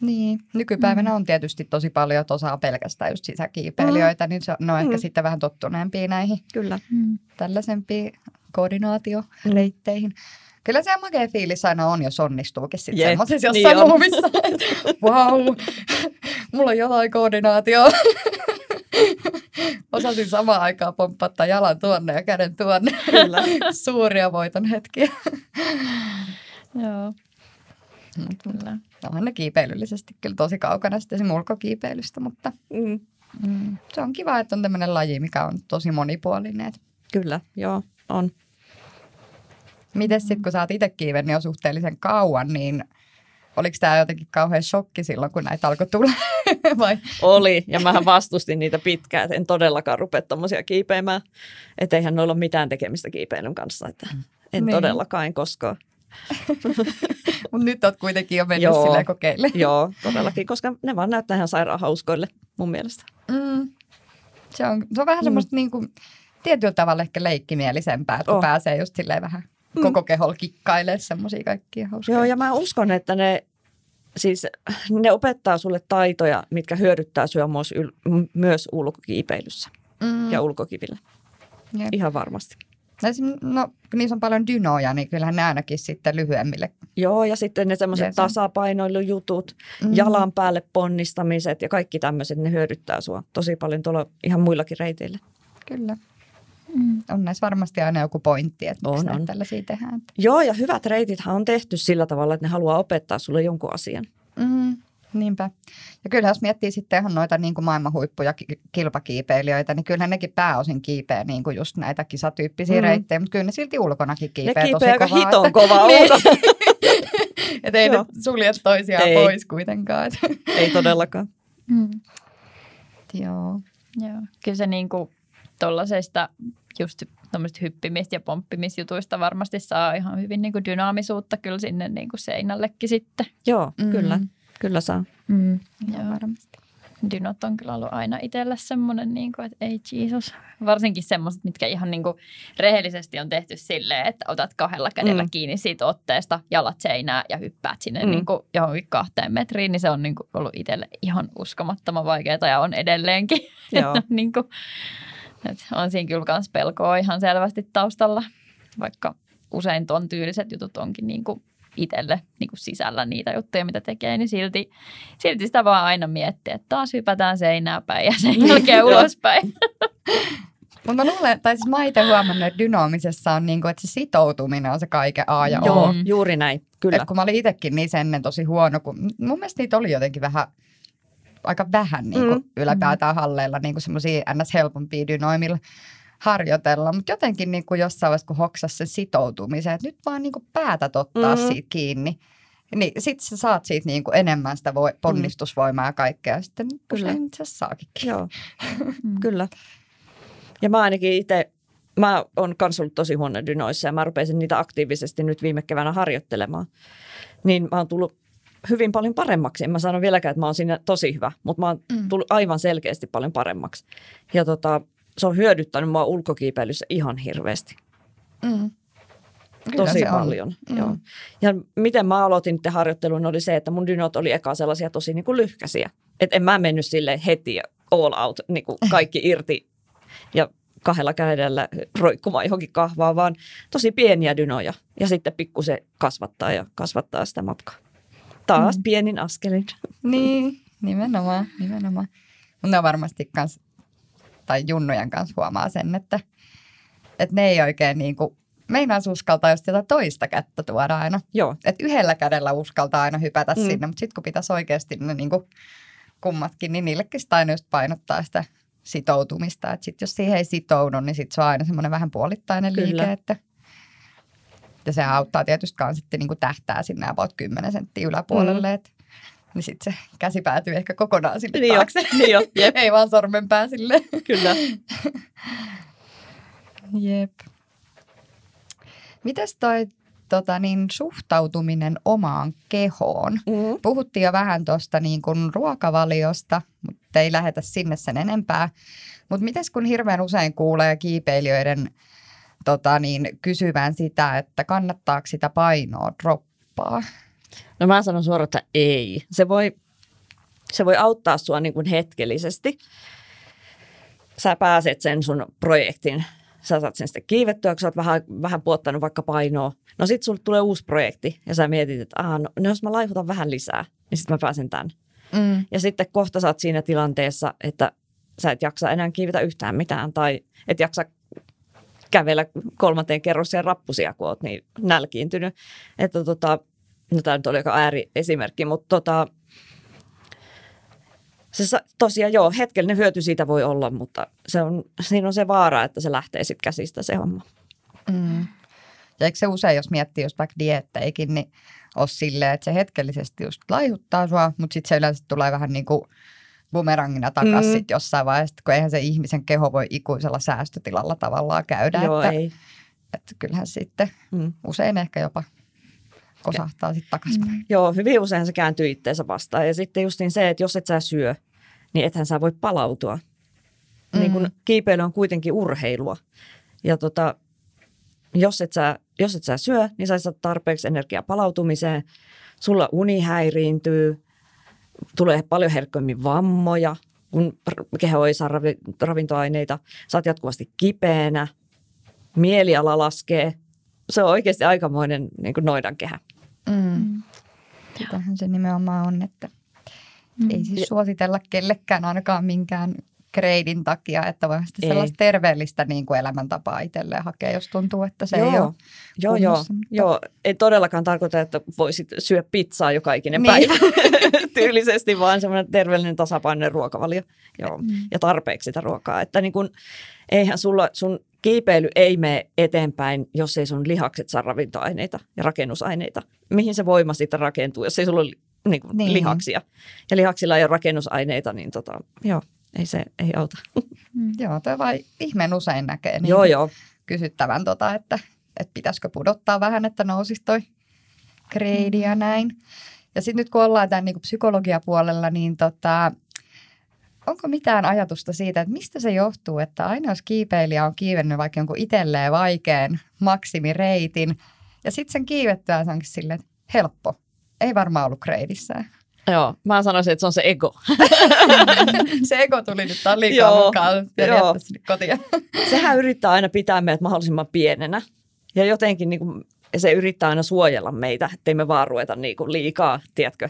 Niin, nykypäivänä on tietysti tosi paljon, että osaa pelkästään just sisäkiipeilijöitä, niin ne on ehkä sitten vähän tottuneempia näihin. Kyllä. Tällaisempiin koordinaatioreitteihin. Kyllä se makea fiilis aina on, jos onnistuukin sitten semmoisessa jossain muumissa. Vau, mulla on jotain koordinaatioa. Osasin samaan aikaan pomppata jalan tuonne ja käden tuonne. Kyllä. Suuria voiton hetkiä. Joo. Kyllä. Onhan ne kiipeilyllisesti kyllä tosi kaukana sitten esimerkiksi ulkokiipeilystä, mutta se on kiva, että on tämmöinen laji, mikä on tosi monipuolinen. Kyllä, joo, on. Miten sitten, kun sä oot itse kiivennyt jo suhteellisen kauan, niin oliko tämä jotenkin kauhean shokki silloin, kun näitä alkoi tulla? Vai? Oli, ja mähän vastustin niitä pitkään, että en todellakaan rupea tommosia kiipeämään. Että eihän noilla ole mitään tekemistä kiipeilyn kanssa, että en todellakaan koskaan. Mutta nyt oot kuitenkin jo mennyt silleen kokeille. Joo, todellakin, koska ne vaan näyttää ihan sairaan hauskoille mun mielestä. Se on vähän semmoista niin kuin tietyllä tavalla ehkä leikkimielisempää, että pääsee just silleen vähän koko keholla kikkailee semmoisia kaikkia hauskoja. Joo, ja mä uskon, että ne opettaa sulle taitoja, mitkä hyödyttää sinua myös ulkokiipeilyssä ja ulkokivillä. Jep. Ihan varmasti. No, niissä on paljon dynoja, niin kyllähän ne ainakin sitten lyhyemmille. Joo, ja sitten ne semmoiset tasapainoilujutut, jalan päälle ponnistamiset ja kaikki tämmöiset, ne hyödyttää sinua tosi paljon tuolla ihan muillakin reiteillä. Kyllä. On näissä varmasti aina joku pointti, että miksi näitä tällaisia tehdään. Joo, ja hyvät reitithän on tehty sillä tavalla, että ne haluaa opettaa sulle jonkun asian. Niinpä. Ja kyllähän jos miettii sitten ihan noita niin kuin maailman huippuja kilpakiipeilijöitä, niin kyllähän nekin pääosin kiipeää niin kuin just näitä kisatyyppisiä reittejä, mutta kyllä ne silti ulkonakin kiipeää tosi kovaa. Ne kiipeää hiton kovaa ulkona. Että ei ne sulje toisiaan pois kuitenkaan. Ei todellakaan. Joo. Kyllä se niin kuin tuollaisesta just tuommoista hyppimistä ja pomppimisjutuista varmasti saa ihan hyvin niin kuin dynaamisuutta kyllä sinne niin kuin seinällekin sitten. Joo, kyllä saa. Joo, varmasti. Dynot on kyllä ollut aina itselle semmoinen, niin kuin, että ei Jeesus. Varsinkin semmoiset, mitkä ihan niin kuin rehellisesti on tehty silleen, että otat kahdella kädellä kiinni siitä otteesta, jalat seinää ja hyppäät sinne niin kuin johonkin 2 metriin. Niin se on niin kuin ollut itselle ihan uskomattoman vaikeaa ja on edelleenkin. Joo. Niin kuin, on siinä kyllä myös pelkoa ihan selvästi taustalla, vaikka usein ton tyyliset jutut onkin niin kuin itselle niin kuin sisällä niitä juttuja, mitä tekee, niin silti sitä vaan aina miettii, että taas hypätään seinää päin ja sen jälkeen ulospäin. Mutta mä luulen, tai siis mä itse huomannut, että dynaamisessa on niin kuin, että se sitoutuminen on se kaiken A ja O. Joo, juuri näin, kyllä. Et kun mä olin itsekin niin ennen tosi huono, kun mun mielestä niitä oli jotenkin aika vähän niin kuin yläpäätään halleilla niin kuin semmoisia ns-helpompia dynoimilla harjoitella. Mutta jotenkin niin kuin jossain vaiheessa, kun hoksasi sen sitoutumisen, että nyt vaan niin kuin päätät ottaa siitä kiinni, niin sitten sä saat siitä niin kuin enemmän sitä ponnistusvoimaa ja kaikkea. Sitten kyllä itse asiassa saakin kiinni. Joo, kyllä. Ja mä ainakin itse, mä oon myös ollut tosi huono dynoissa ja mä rupesin niitä aktiivisesti nyt viime keväänä harjoittelemaan. Niin mä oon tullut hyvin paljon paremmaksi. En mä sano vieläkään, että mä oon siinä tosi hyvä, mutta mä oon tullut aivan selkeästi paljon paremmaksi. Ja se on hyödyttänyt mua ulkokiipeilyssä ihan hirveästi. Tosi paljon. Joo. Ja miten mä aloitin harjoittelun oli se, että mun dynot oli eka sellaisia tosi niin kuin lyhkäisiä. Että en mä mennyt silleen heti all out, niin kuin kaikki irti ja kahdella kädellä roikkumaan johonkin kahvaan, vaan tosi pieniä dynoja ja sitten pikkusen kasvattaa ja kasvattaa sitä matkaa. Taas pienin askelin. Niin, nimenomaan. Mutta varmasti kans, tai junnujen kanssa huomaa sen, että ne ei oikein niin kuin meinaisi uskaltaa, jos sitä toista kättä tuoda aina. Joo. Että yhdellä kädellä uskaltaa aina hypätä sinne, mutta sitten kun pitäisi oikeasti ne niin kuin kummatkin, niin niillekin sitä aina just painottaa sitä sitoutumista. Että sitten jos siihen ei sitoudu, niin sitten se on aina semmoinen vähän puolittainen liike. Että ja se auttaa tietysti myös sitten niin kuin tähtää sinne about 10 senttiä yläpuolelle, että niin sitten se käsi päätyy ehkä kokonaan sinne taakse. Niin ei vaan sormenpää sille. Kyllä. Jep. Mites toi suhtautuminen omaan kehoon? Puhuttiin jo vähän tuosta niin kuin ruokavaliosta, mutta ei lähetä sinne sen enempää. Mutta mites kun hirveän usein kuulee kiipeilijöiden kysyvän sitä, että kannattaako sitä painoa droppaa? No mä sanon suoraan, että ei. Se voi auttaa sua niin kuin hetkellisesti. Sä pääset sen sun projektin. Sä saat sen sitten kiivettyä, kun sä oot vähän puottanut vaikka painoa. No sit sulle tulee uusi projekti ja sä mietit, että no jos mä laihutan vähän lisää, niin sit mä pääsen tän. Ja sitten kohta sä oot siinä tilanteessa, että sä et jaksa enää kiivetä yhtään mitään tai et jaksa kävellä 3. kerrokseen rappusia, kun oot niin nälkiintynyt. Että no tämä nyt oli aika ääriesimerkki, mutta se tosiaan joo, hetkellinen hyöty siitä voi olla, mutta siinä on se vaara, että se lähtee sitten käsistä se homma. Ja eikö se usein, jos miettii just vaikka dieetteikin, niin ole silleen, että se hetkellisesti just laihuttaa sua, mutta sitten se yleensä tulee vähän niin kuin bumerangina takaisin jossain vaiheessa, kun eihän se ihmisen keho voi ikuisella säästötilalla tavallaan käydä. Joo, ei. Että kyllähän sitten usein ehkä jopa kosahtaa sitten takaisin. Joo, hyvin usein se kääntyy itteensä vastaan. Ja sitten just niin se, että jos et sä syö, niin ethän sä voi palautua. Niin kun kiipeily on kuitenkin urheilua. Ja jos et sä syö, niin sä saat tarpeeksi energiaa palautumiseen. Sulla uni häiriintyy. Tulee paljon herkemmin vammoja, kun keho ei saa ravintoaineita. Sä oot jatkuvasti kipeänä. Mieliala laskee. Se on oikeasti aikamoinen niin kuin noidankehä. Tähän se nimenomaan on, että ei siis suositella kellekään ainakaan minkään kreidin takia, että voi sitä sellaista terveellistä niin kuin elämäntapaa itselleen hakea, jos tuntuu, että se ei ole kunnossa. Joo, ei todellakaan tarkoita, että voisit syödä pizzaa joka ikinen päivä tyylisesti, vaan semmoinen terveellinen tasapainoinen ruokavalio ja tarpeeksi sitä ruokaa. Että niin kuin, eihän sun kiipeily ei mene eteenpäin, jos ei sun lihakset saa ravintoaineita ja rakennusaineita. Mihin se voima siitä rakentuu, jos ei sulla ole niin kuin lihaksia. Ja lihaksilla ei ole rakennusaineita, niin ei auta. Joo, toi vaan ihmeen usein näkee niin kysyttävän, että pitäisikö pudottaa vähän, että nousisi toi kreidi ja näin. Ja sitten nyt kun ollaan tämän niin psykologiapuolella, niin onko mitään ajatusta siitä, että mistä se johtuu, että aina jos kiipeilijä on kiivennyt vaikka jonkun itselleen vaikean maksimireitin ja sitten sen kiivettyä se onkin silleen, että helppo, ei varmaan ollut kreidissään. Joo, mä sanoisin, että se on se ego. Se ego tuli nyt liikaa mukaan ja jättäisi nyt kotiin. Sehän yrittää aina pitää meidät mahdollisimman pienenä ja jotenkin niin kuin, se yrittää aina suojella meitä, ettei me vaan ruveta niin kuin liikaa, tiedätkö,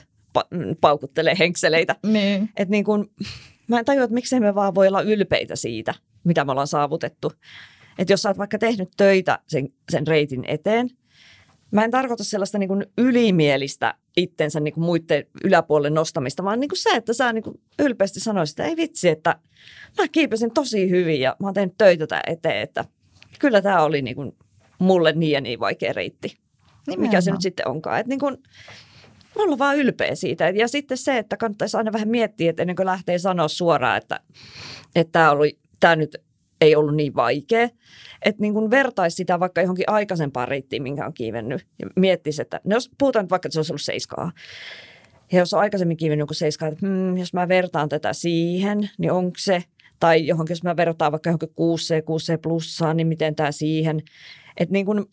paukuttelee henkseleitä. Niin. Että niin kuin, mä en tajua, että miksei me vaan voi olla ylpeitä siitä, mitä me ollaan saavutettu. Että jos sä oot vaikka tehnyt töitä sen reitin eteen, mä en tarkoita sellaista niin kuin ylimielistä itsensä niin kuin muiden yläpuolelle nostamista, vaan niin kuin se, että sä niin kuin ylpeästi sanoisit, että ei vitsi, että mä kiipesin tosi hyvin ja mä oon tehnyt töitä tämän eteen, että kyllä tää oli niin kuin mulle niin ja niin vaikea reitti. Nimenomaan. Mikä se nyt sitten onkaan. Että niin kuin, me ollaan vaan ylpeä siitä. Ja sitten se, että kannattaisi aina vähän miettiä, että ennen kuin lähtee sanoa suoraan, että tämä nyt ei ollut niin vaikea. Että niin kuin vertaisi sitä vaikka johonkin aikaisempaan reittiin, minkä on kiivennyt. Ja miettisi, että no jos puhutaan vaikka, että se olisi ollut 7K. Ja jos on aikaisemmin kiivennyt joku 7K, että jos mä vertaan tätä siihen, niin onko se. Tai johonkin, jos mä vertaan vaikka johonkin 6C plussaan, niin miten tämä siihen. Että niin kuin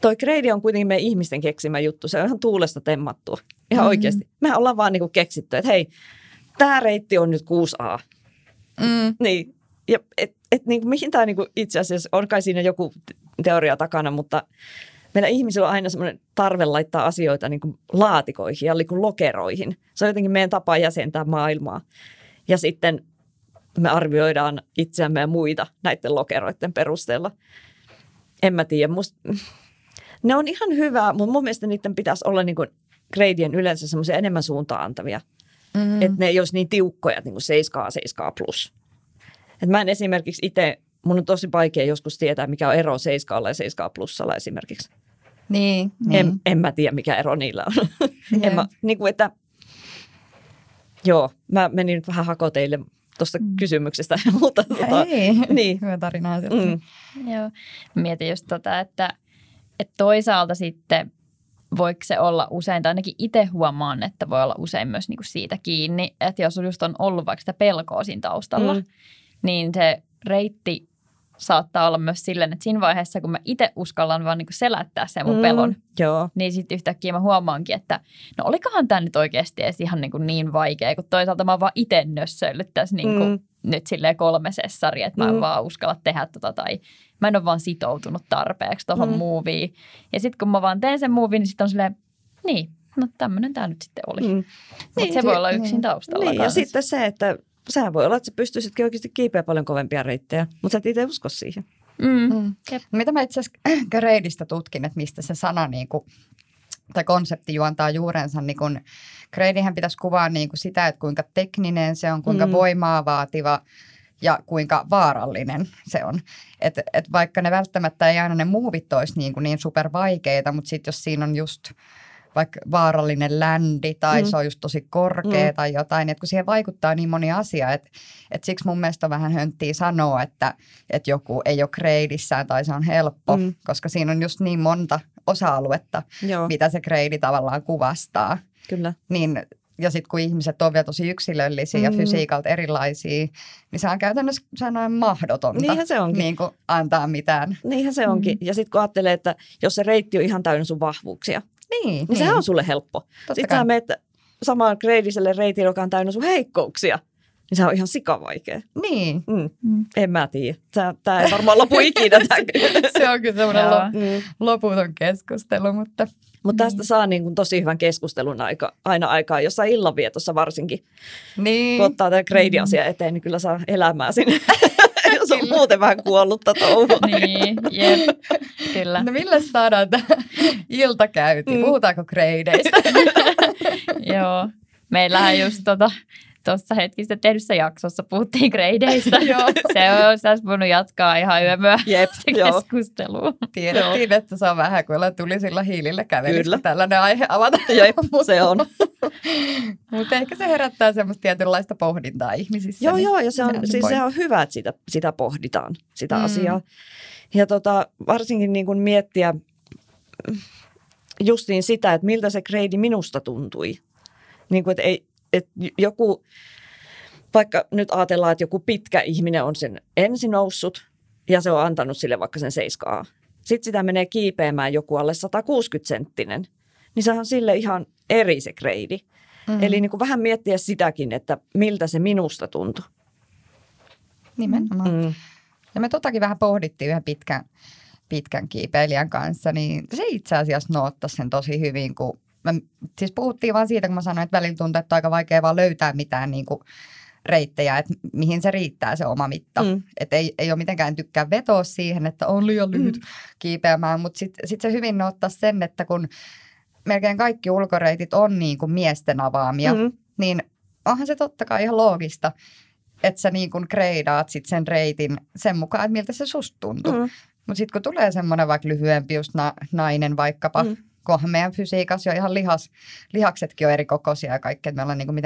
toi kreidi on kuitenkin meidän ihmisten keksimä juttu. Se on ihan tuulesta temmattua. Ihan oikeasti. Mehän ollaan vaan niinku keksitty, että hei, tämä reitti on nyt 6A. Niin. Ja niin mihin tämä niin itse asiassa, on kai siinä joku teoria takana, mutta meillä ihmisillä on aina semmoinen tarve laittaa asioita niin kuin laatikoihin ja niin kuin lokeroihin. Se on jotenkin meidän tapa jäsentää maailmaa. Ja sitten me arvioidaan itseämme ja muita näiden lokeroiden perusteella. En mä tiedä. Ne on ihan hyvää, mutta mun mielestä niiden pitäisi olla niin kuin gradien yleensä semmoisia enemmän suuntaan antavia. Mm-hmm. Että ne ei olisi niin tiukkoja, niin kuin 7 plus. Et mä en esimerkiksi itse, mun on tosi vaikea joskus tietää, mikä on ero 7 ja 7 plussalla esimerkiksi. Niin. En mä tiedä, mikä ero niillä on. En mä, niin kuin, että, joo, mä menin nyt vähän hakoteille tuosta kysymyksestä. Mutta, niin. Hyvä tarinaa sieltä. Joo. Mietin just että toisaalta sitten voiko se olla usein, tai ainakin itse huomaan, että voi olla usein myös niinku siitä kiinni, että jos just on ollut vaikka sitä pelkoa siinä taustalla, niin se reitti saattaa olla myös silleen, että siinä vaiheessa, kun mä itse uskallan vaan niinku selättää sen mun pelon, niin sitten yhtäkkiä mä huomaankin, että no olikohan tämä nyt oikeasti edes ihan niinku niin vaikea, kun toisaalta mä oon vaan itse nössöillyt tässä niinku nyt silleen 3 sessari, että mä en vaan uskalla tehdä tai mä en ole vaan sitoutunut tarpeeksi tuohon muuviin. Ja sitten kun mä vaan teen sen muuviin, niin sitten on silleen, niin, no tämmöinen tämä nyt sitten oli. Mutta niin, se voi olla yksin taustalla kanssa. Ja sitten se, että sehän voi olla, että sä pystyisitkin oikeasti kiipeä paljon kovempia reittejä, mutta sä et itse usko siihen. Mitä mä itse asiassa greidistä tutkin, että mistä se sana niinku, tai konsepti juontaa juurensa, niin kun greidihän pitäisi kuvaa niin kuin sitä, että kuinka tekninen se on, kuinka voimaa vaativa ja kuinka vaarallinen se on. Et vaikka ne välttämättä ei aina ne muuvit olisi niin supervaikeita, mutta sitten jos siinä on just vaikka vaarallinen ländi tai se on just tosi korkea tai jotain, että kun siihen vaikuttaa niin moni asia, että siksi mun mielestä on vähän hönttiä sanoa, että joku ei ole greidissään tai se on helppo, koska siinä on just niin monta osa-aluetta, mitä se greidi tavallaan kuvastaa. Kyllä. Niin, ja sitten kun ihmiset on vielä tosi yksilöllisiä ja fysiikalta erilaisia, niin se on käytännössä sanoen mahdotonta. Niinhän se onkin. Niin kuin antaa mitään. Niinhän se onkin. Ja sitten kun ajattelee, että jos se reitti on ihan täynnä sun vahvuuksia, niin sehän on sulle helppo. Sitten sä menet samaan greidiselle reitille, joka on täynnä sun heikkouksia, niin se on ihan sikavaikea. Niin. En mä tiedä. Tämä ei varmaan lopu ikinä. Se on kyllä semmoinen loputon keskustelu, mutta... Mutta tästä saa niin kuin tosi hyvän keskustelun aina aikaa, jossain illanvietossa varsinkin. Niin. Kun ottaa tämän greidiasia eteen, niin kyllä saa elämää sinne, jos on muuten vähän kuollutta touhua. Niin, jep, kyllä. No millä saadaan tämä ilta käytiin? Puhutaanko greideistä? Joo, meillähän just tuossa hetkistä tehdyssä jaksossa puhuttiin greideistä. Se olisi voinut jatkaa ihan yömyä keskustelua. Tiedettiin, että se on vähän, kun tuli sillä hiilillä kävelystä tällainen aihe avata. Jep, se on. Mutta ehkä se herättää semmoista tietynlaista pohdintaa ihmisissä. Joo, ja se on hyvä, että sitä pohditaan, sitä asiaa. Ja varsinkin niin kun miettiä justiin sitä, että miltä se greidi minusta tuntui. Niin kuin, että ei... Että joku, vaikka nyt ajatellaan, että joku pitkä ihminen on sen ensin noussut ja se on antanut sille vaikka sen 7A. Sitten sitä menee kiipeämään joku alle 160-senttinen, niin se on sille ihan eri se greidi. Eli niin kuin vähän miettiä sitäkin, että miltä se minusta tuntui. Nimenomaan. Ja me vähän pohdittiin yhden pitkän kiipeilijän kanssa, niin se itse asiassa noottasi sen tosi hyvin, kun... Siis puhuttiin vaan siitä, kun mä sanoin, että välillä tuntuu, että on aika vaikea vaan löytää mitään niin kuin reittejä, että mihin se riittää se oma mitta. Että ei ole mitenkään tykkää vetoa siihen, että on liian lyhyt kiipeämään, mutta sit se hyvin ottaa sen, että kun melkein kaikki ulkoreitit on niin kuin miesten avaamia, niin onhan se totta kai ihan loogista, että sä niin kuin greidaat sit sen reitin sen mukaan, että miltä se susta tuntuu. Mutta sitten kun tulee semmoinen vaikka lyhyempi just nainen vaikkapa, kohan meidän fysiikassa jo ihan lihaksetkin on eri kokoisia ja kaikkea, että me ollaan niin kuin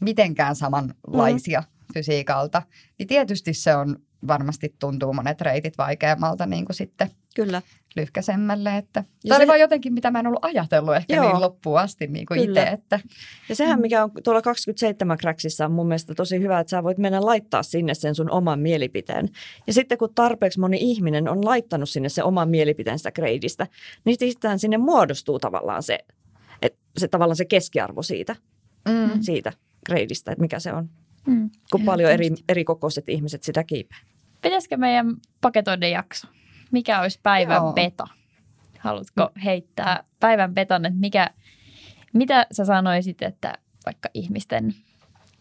mitenkään samanlaisia fysiikalta. Niin tietysti se on varmasti tuntuu monet reitit vaikeammalta niin kuin sitten lyhkäisemmälle. Että. Tämä oli vaan jotenkin, mitä mä en ollut ajatellut ehkä niin loppuun asti niin kuin itse. Että. Ja sehän, mikä on tuolla 27 cragsissa on mun mielestä tosi hyvä, että sä voit mennä laittaa sinne sen sun oman mielipiteen. Ja sitten kun tarpeeksi moni ihminen on laittanut sinne sen oman mielipiteen sitä greidistä, niin sitten sinne muodostuu tavallaan se keskiarvo siitä greidistä, että mikä se on. kun paljon eri kokoiset ihmiset sitä kiipää. Pitäisikö meidän paketoida jakso? Mikä olisi päivän beta? Haluatko heittää päivän betan, että mitä sä sanoisit, että vaikka ihmisten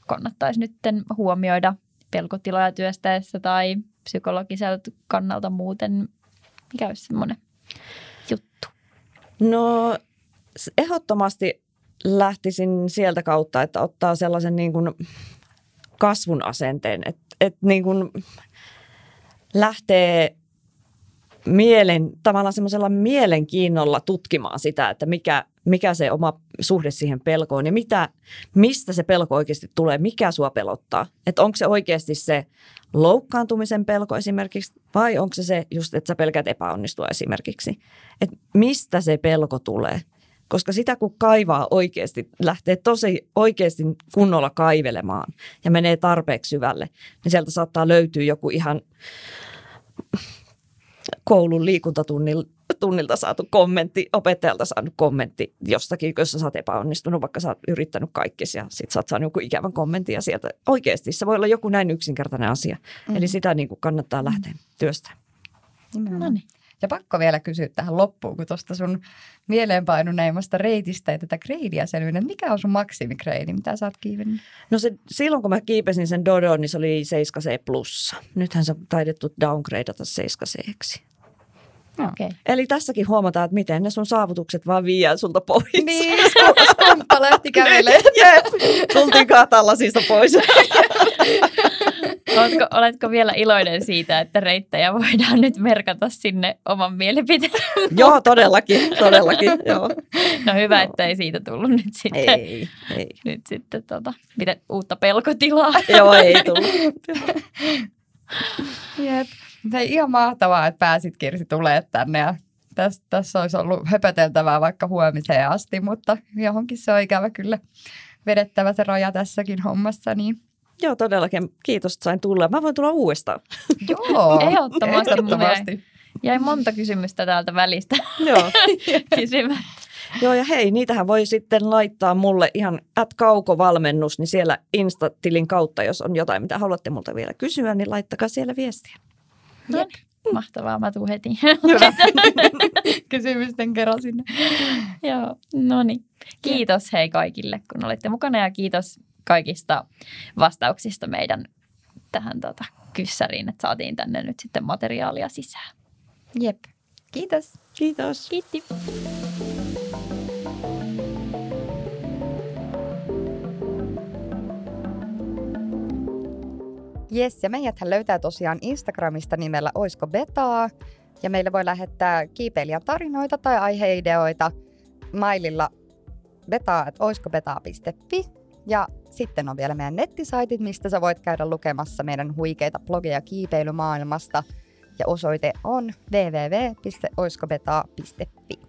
kannattaisi nyt huomioida pelkotiloja työstäessä tai psykologiselta kannalta muuten? Mikä olisi semmoinen juttu? No ehdottomasti lähtisin sieltä kautta, että ottaa sellaisen niin kuin kasvun asenteen, että niin kuin lähtee tavallaan semmoisella mielenkiinnolla tutkimaan sitä, että mikä se oma suhde siihen pelkoon ja mistä se pelko oikeasti tulee, mikä sua pelottaa. Että onko se oikeasti se loukkaantumisen pelko esimerkiksi vai onko se just, että sä pelkät epäonnistua esimerkiksi. Että mistä se pelko tulee, koska sitä kun kaivaa oikeasti, lähtee tosi oikeasti kunnolla kaivelemaan ja menee tarpeeksi syvälle, niin sieltä saattaa löytyä joku ihan koulun liikuntatunnilta saatu kommentti, opettajalta saanut kommentti jostakin, jossa sä oot epäonnistunut, vaikka sä oot yrittänyt kaikkesi ja sit sä oot saanut joku ikävän kommentin ja sieltä oikeasti se voi olla joku näin yksinkertainen asia. Mm-hmm. Eli sitä niin kuin kannattaa lähteä työstämään. No niin. Ja pakko vielä kysyä tähän loppuun, kun tuosta sun mieleenpainuneimmasta reitistä ja tätä greidiä selvinen. Mikä on sun maksimigreidi? Mitä sä oot kiivennyt? No se, silloin kun mä kiipesin sen Dodon, niin se oli 7C plussa. Nythän se on taidettu downgradeata 7C:ksi. Okay. Eli tässäkin huomataan, että miten ne sun saavutukset vaan viiää sulta pois. Niin, skumppa lähti kävelemään. Tultiin tällaisista pois. Oletko vielä iloinen siitä, että reittejä voidaan nyt merkata sinne oman mielipiteen? Joo, todellakin. Joo. No hyvä, että ei siitä tullut nyt sitten. Ei. Nyt sitten miten uutta pelkotilaa. Joo, ei tullut. Jep. Se ihan mahtavaa, että pääsit Kirsi tulemaan tänne ja tässä olisi ollut höpöteltävää vaikka huomiseen asti, mutta johonkin se on ikävä kyllä vedettävä se raja tässäkin hommassa. Niin. Joo, todellakin. Kiitos, että sain tulla. Mä voin tulla uudestaan. Joo, ehdottomasti. Jäi monta kysymystä täältä välistä. Joo. Kysymään. Joo, ja hei, niitähän voi sitten laittaa mulle ihan @kaukovalmennus, niin siellä Insta-tilin kautta, jos on jotain, mitä haluatte multa vielä kysyä, niin laittakaa siellä viestiä. Jep. Mahtavaa, mä tuun heti. Kysymysten kerran sinne. Joo, no niin. Kiitos hei kaikille, kun olitte mukana ja kiitos kaikista vastauksista meidän tähän kyssäriin, että saatiin tänne nyt sitten materiaalia sisään. Jep. Kiitos. Kiitos. Kiitti. Jes, ja meidäthän löytää tosiaan Instagramista nimellä Oisko Betaa, ja meille voi lähettää kiipeilijän tarinoita tai aiheideoita maililla betaa@oiskobetaa.fi, ja sitten on vielä meidän nettisaitit, mistä sä voit käydä lukemassa meidän huikeita blogeja kiipeilymaailmasta, ja osoite on www.oiskobetaa.fi.